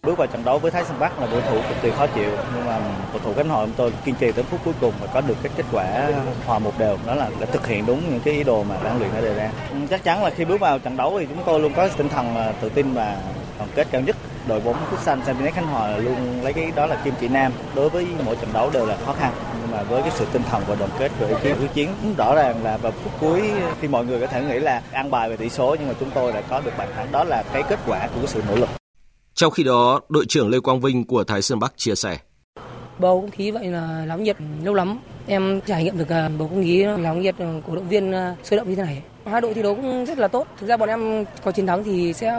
Bước vào trận đấu với Thái Sơn Bắc là đối thủ cực kỳ khó chịu, nhưng mà cầu thủ cánh hội chúng tôi kiên trì tới phút cuối cùng và có được cái kết quả hòa 1-1, đó là đã thực hiện đúng những cái ý đồ mà ban huấn luyện đã đề ra. Chắc chắn là khi bước vào trận đấu thì chúng tôi luôn có tinh thần tự tin và đoàn kết cao nhất. đội bóng Futsal Champions League Khánh Hòa luôn lấy cái đó là kim chỉ nam. Đối với mỗi trận đấu đều là khó khăn, nhưng mà với cái sự tinh thần và đoàn kết của ekip đối chiến, rõ ràng là vào phút cuối khi mọi người có thể nghĩ là ăn bài về tỷ số, nhưng mà chúng tôi đã có được bàn thắng, đó là cái kết quả của sự nỗ lực. Trong khi đó, đội trưởng Lê Quang Vinh của Thái Sơn Bắc chia sẻ: bầu không khí vậy là náo nhiệt, lâu lắm em trải nghiệm được bầu không khí náo nhiệt, cổ động viên sôi động như thế này. Hai đội thi đấu cũng rất là tốt. Thực ra bọn em có chiến thắng thì sẽ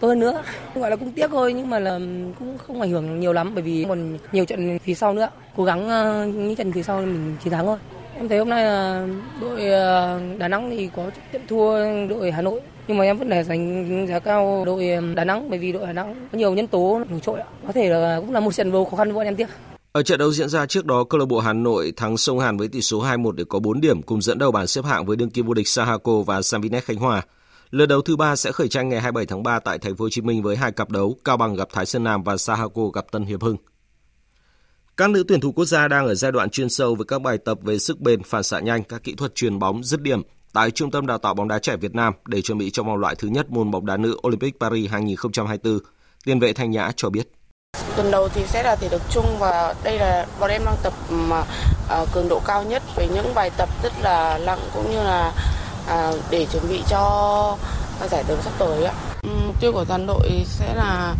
tốt hơn nữa. Cũng gọi là cũng tiếc thôi, nhưng mà là cũng không ảnh hưởng nhiều lắm, bởi vì còn nhiều trận phía sau nữa. Cố gắng những trận phía sau mình chiến thắng thôi. Em thấy hôm nay đội Đà Nẵng thì có trận thua đội Hà Nội, nhưng mà em vẫn để đánh giá cao đội Đà Nẵng, bởi vì đội Đà Nẵng có nhiều nhân tố nổi trội, có thể là cũng là một trận đấu khó khăn với bọn em tiếc. Ở trận đấu diễn ra trước đó, câu lạc bộ Hà Nội thắng Sông Hàn với tỷ số 2-1 để có 4 điểm, cùng dẫn đầu bảng xếp hạng với đương kim vô địch Sahaco và Samvinet Khánh Hòa. Lượt đấu thứ 3 sẽ khởi tranh ngày 27 tháng 3 tại Thành phố Hồ Chí Minh với hai cặp đấu: Cao Bằng gặp Thái Sơn Nam và Sahaco gặp Tân Hiệp Hưng. Các nữ tuyển thủ quốc gia đang ở giai đoạn chuyên sâu với các bài tập về sức bền, phản xạ nhanh, các kỹ thuật chuyền bóng, dứt điểm tại Trung tâm Đào tạo bóng đá trẻ Việt Nam để chuẩn bị cho vòng loại thứ nhất môn bóng đá nữ Olympic Paris 2024. Tiền vệ Thanh Nhã cho biết: tuần đầu thì sẽ là thể lực chung, và đây là bọn em đang tập cường độ cao nhất với những bài tập rất là nặng, cũng như là để chuẩn bị cho giải đấu sắp tới ạ. Mục tiêu của toàn đội sẽ là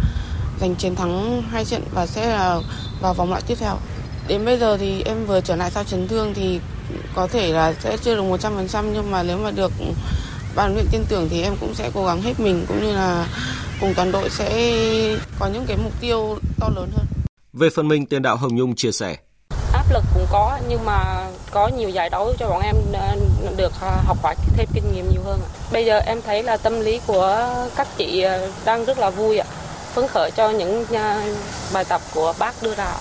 giành chiến thắng 2 trận và sẽ là vào vòng loại tiếp theo. Đến bây giờ thì em vừa trở lại sau chấn thương thì có thể là sẽ chưa được 100%, nhưng mà nếu mà được ban huấn luyện tin tưởng thì em cũng sẽ cố gắng hết mình, cũng như là cùng toàn đội sẽ có những cái mục tiêu to lớn hơn. Về phần mình, tiền đạo Hồng Nhung chia sẻ: áp lực cũng có, nhưng mà có nhiều giải đấu cho bọn em được học hỏi thêm kinh nghiệm nhiều hơn. Bây giờ em thấy là tâm lý của các chị đang rất là vui, phấn khởi cho những bài tập của bác đưa ra.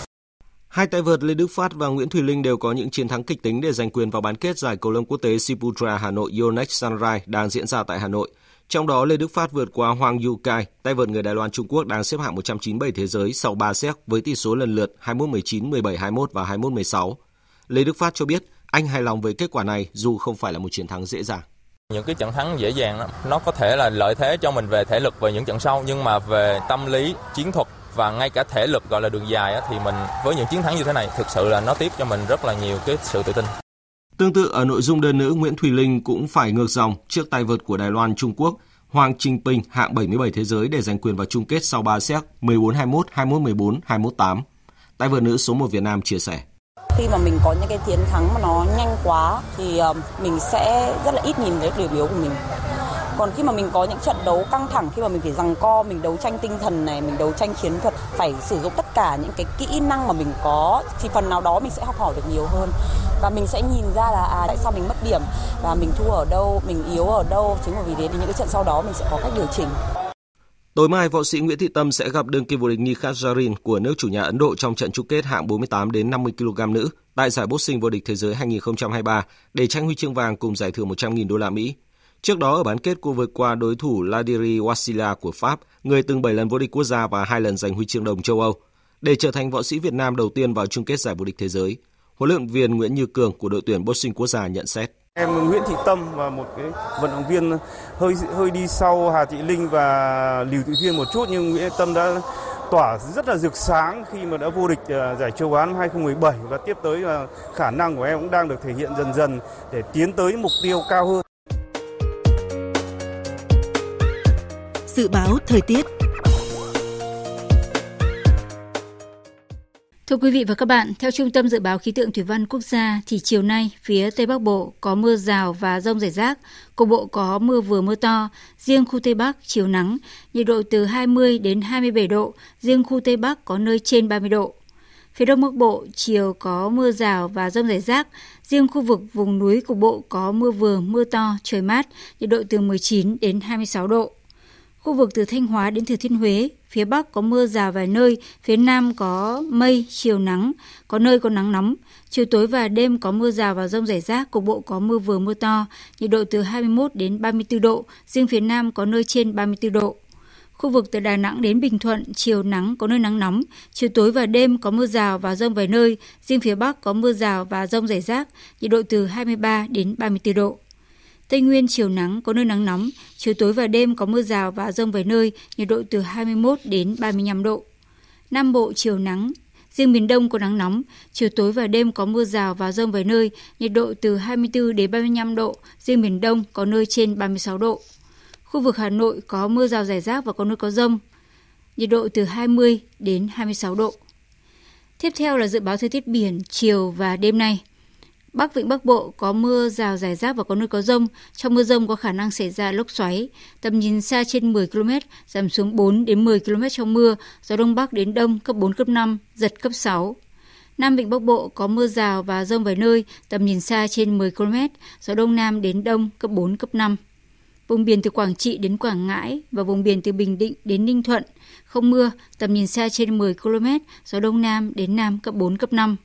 Hai tay vợt Lê Đức Phát và Nguyễn Thùy Linh đều có những chiến thắng kịch tính để giành quyền vào bán kết giải cầu lông quốc tế Siputra Hà Nội Yonex Sunrise đang diễn ra tại Hà Nội. Trong đó, Lê Đức Phát vượt qua Hoàng Yu Kai, tay vợt người Đài Loan Trung Quốc đang xếp hạng 197 thế giới sau 3 set với tỷ số lần lượt 21-19, 17-21 và 21-16. Lê Đức Phát cho biết anh hài lòng với kết quả này dù không phải là một chiến thắng dễ dàng. Những cái trận thắng dễ dàng lắm, nó có thể là lợi thế cho mình về thể lực và những trận sau, nhưng mà về tâm lý, chiến thuật và ngay cả thể lực gọi là đường dài thì mình với những chiến thắng như thế này thực sự là nó tiếp cho mình rất là nhiều cái sự tự tin. Tương tự ở nội dung đơn nữ, Nguyễn Thùy Linh cũng phải ngược dòng trước tay vợt của Đài Loan Trung Quốc Hoàng Trình Bình hạng 77 thế giới để giành quyền vào chung kết sau 3 set 14-21, 21-14, 21-8. Tay vợt nữ số 1 Việt Nam chia sẻ: khi mà mình có những cái chiến thắng mà nó nhanh quá thì mình sẽ rất là ít nhìn thấy điểm yếu của mình. Còn khi mà mình có những trận đấu căng thẳng, khi mà mình phải giằng co, mình đấu tranh tinh thần này, mình đấu tranh chiến thuật, phải sử dụng tất cả những cái kỹ năng mà mình có, thì phần nào đó mình sẽ học hỏi được nhiều hơn. Và mình sẽ nhìn ra là tại sao mình mất điểm và mình thua ở đâu, mình yếu ở đâu. Chính bởi vì đến những cái trận sau đó mình sẽ có cách điều chỉnh. Tối mai, võ sĩ Nguyễn Thị Tâm sẽ gặp đương kim vô địch Nikhat Zarin của nước chủ nhà Ấn Độ trong trận chung kết hạng 48 đến 50 kg nữ tại giải boxing vô địch thế giới 2023 để tranh huy chương vàng cùng giải thưởng $100,000. Trước đó ở bán kết, cô vượt qua đối thủ Ladiri Wasila của Pháp, người từng 7 lần vô địch quốc gia và 2 lần giành huy chương đồng châu Âu, để trở thành võ sĩ Việt Nam đầu tiên vào chung kết giải vô địch thế giới. Huấn luyện viên Nguyễn Như Cường của đội tuyển boxing quốc gia nhận xét: em Nguyễn Thị Tâm và một cái vận động viên hơi đi sau Hà Thị Linh và Lưu Thị Thiên một chút, nhưng Nguyễn Tâm đã tỏa rất là rực sáng khi mà đã vô địch giải châu Á năm 2017, và tiếp tới là khả năng của em cũng đang được thể hiện dần dần để tiến tới mục tiêu cao hơn. Dự báo thời tiết. Thưa quý vị và các bạn, theo Trung tâm Dự báo Khí tượng Thủy văn Quốc gia thì chiều nay phía Tây Bắc Bộ có mưa rào và dông rải rác, cục bộ có mưa vừa mưa to, riêng khu Tây Bắc chiều nắng, nhiệt độ từ 20 đến 27 độ, riêng khu Tây Bắc có nơi trên 30 độ. Phía Đông Bắc Bộ chiều có mưa rào và dông rải rác, riêng khu vực vùng núi cục bộ có mưa vừa mưa to, trời mát, nhiệt độ từ 19 đến 26 độ. Khu vực từ Thanh Hóa đến Thừa Thiên Huế, phía Bắc có mưa rào vài nơi, phía Nam có mây, chiều nắng, có nơi có nắng nóng. Chiều tối và đêm có mưa rào và dông rải rác, cục bộ có mưa vừa mưa to, nhiệt độ từ 21 đến 34 độ, riêng phía Nam có nơi trên 34 độ. Khu vực từ Đà Nẵng đến Bình Thuận, chiều nắng, có nơi nắng nóng, chiều tối và đêm có mưa rào và dông vài nơi, riêng phía Bắc có mưa rào và dông rải rác, nhiệt độ từ 23 đến 34 độ. Tây Nguyên chiều nắng, có nơi nắng nóng, chiều tối và đêm có mưa rào và dông vài nơi, nhiệt độ từ 21 đến 35 độ. Nam Bộ chiều nắng, riêng miền Đông có nắng nóng, chiều tối và đêm có mưa rào và dông vài nơi, nhiệt độ từ 24 đến 35 độ, riêng miền Đông có nơi trên 36 độ. Khu vực Hà Nội có mưa rào rải rác và có nơi có dông, nhiệt độ từ 20 đến 26 độ. Tiếp theo là dự báo thời tiết biển chiều và đêm nay. Bắc Vịnh Bắc Bộ có mưa rào rải rác và có nơi có dông. Trong mưa dông có khả năng xảy ra lốc xoáy, tầm nhìn xa trên 10 km, giảm xuống 4 đến 10 km trong mưa, gió Đông Bắc đến Đông cấp 4, cấp 5, giật cấp 6. Nam Vịnh Bắc Bộ có mưa rào và dông vài nơi, tầm nhìn xa trên 10 km, gió Đông Nam đến Đông cấp 4, cấp 5. Vùng biển từ Quảng Trị đến Quảng Ngãi và vùng biển từ Bình Định đến Ninh Thuận, không mưa, tầm nhìn xa trên 10 km, gió Đông Nam đến Nam cấp 4, cấp 5.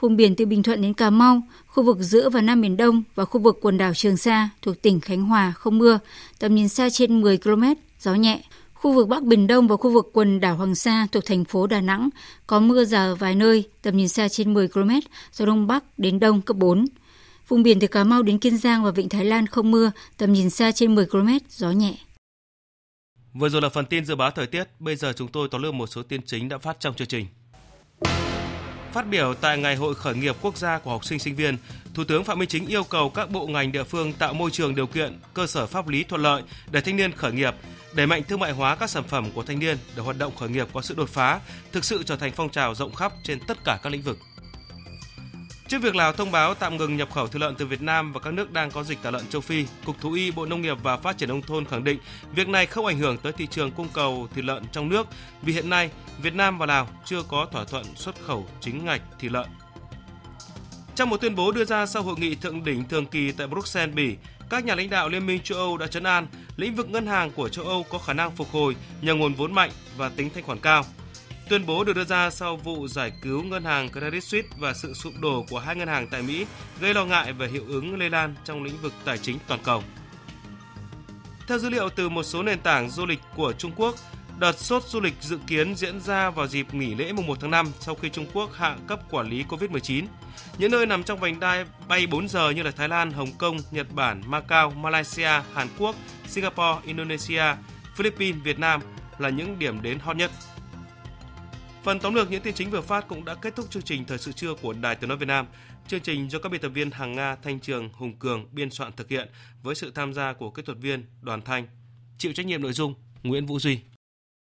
Vùng biển từ Bình Thuận đến Cà Mau, khu vực giữa và Nam Biển Đông và khu vực quần đảo Trường Sa thuộc tỉnh Khánh Hòa không mưa, tầm nhìn xa trên 10 km, gió nhẹ. Khu vực Bắc Biển Đông và khu vực quần đảo Hoàng Sa thuộc thành phố Đà Nẵng có mưa rào vài nơi, tầm nhìn xa trên 10 km, gió Đông Bắc đến Đông cấp 4. Vùng biển từ Cà Mau đến Kiên Giang và Vịnh Thái Lan không mưa, tầm nhìn xa trên 10 km, gió nhẹ. Vừa rồi là phần tin dự báo thời tiết, bây giờ chúng tôi tóm lược một số tin chính đã phát trong chương trình. Phát biểu tại Ngày hội khởi nghiệp quốc gia của học sinh sinh viên, Thủ tướng Phạm Minh Chính yêu cầu các bộ ngành địa phương tạo môi trường điều kiện, cơ sở pháp lý thuận lợi để thanh niên khởi nghiệp, đẩy mạnh thương mại hóa các sản phẩm của thanh niên để hoạt động khởi nghiệp có sự đột phá, thực sự trở thành phong trào rộng khắp trên tất cả các lĩnh vực. Trước việc Lào thông báo tạm ngừng nhập khẩu thịt lợn từ Việt Nam và các nước đang có dịch tả lợn châu Phi, Cục Thú y, Bộ Nông nghiệp và Phát triển Nông thôn khẳng định việc này không ảnh hưởng tới thị trường cung cầu thịt lợn trong nước vì hiện nay Việt Nam và Lào chưa có thỏa thuận xuất khẩu chính ngạch thịt lợn. Trong một tuyên bố đưa ra sau hội nghị thượng đỉnh thường kỳ tại Bruxelles, Bỉ, các nhà lãnh đạo Liên minh châu Âu đã trấn an lĩnh vực ngân hàng của châu Âu có khả năng phục hồi nhờ nguồn vốn mạnh và tính thanh khoản cao. Tuyên bố được đưa ra sau vụ giải cứu ngân hàng Credit Suisse và sự sụp đổ của hai ngân hàng tại Mỹ gây lo ngại về hiệu ứng lây lan trong lĩnh vực tài chính toàn cầu. Theo dữ liệu từ một số nền tảng du lịch của Trung Quốc, đợt sốt du lịch dự kiến diễn ra vào dịp nghỉ lễ mùng 1 tháng 5 sau khi Trung Quốc hạ cấp quản lý COVID-19. Những nơi nằm trong vành đai bay 4 giờ như là Thái Lan, Hồng Kông, Nhật Bản, Macau, Malaysia, Hàn Quốc, Singapore, Indonesia, Philippines, Việt Nam là những điểm đến hot nhất. Phần tóm lược những tin chính vừa phát cũng đã kết thúc chương trình Thời sự trưa của Đài Tiếng nói Việt Nam. Chương trình do các biên tập viên Hằng Nga, Thanh Trường, Hùng Cường biên soạn thực hiện với sự tham gia của kỹ thuật viên Đoàn Thanh. Chịu trách nhiệm nội dung Nguyễn Vũ Duy.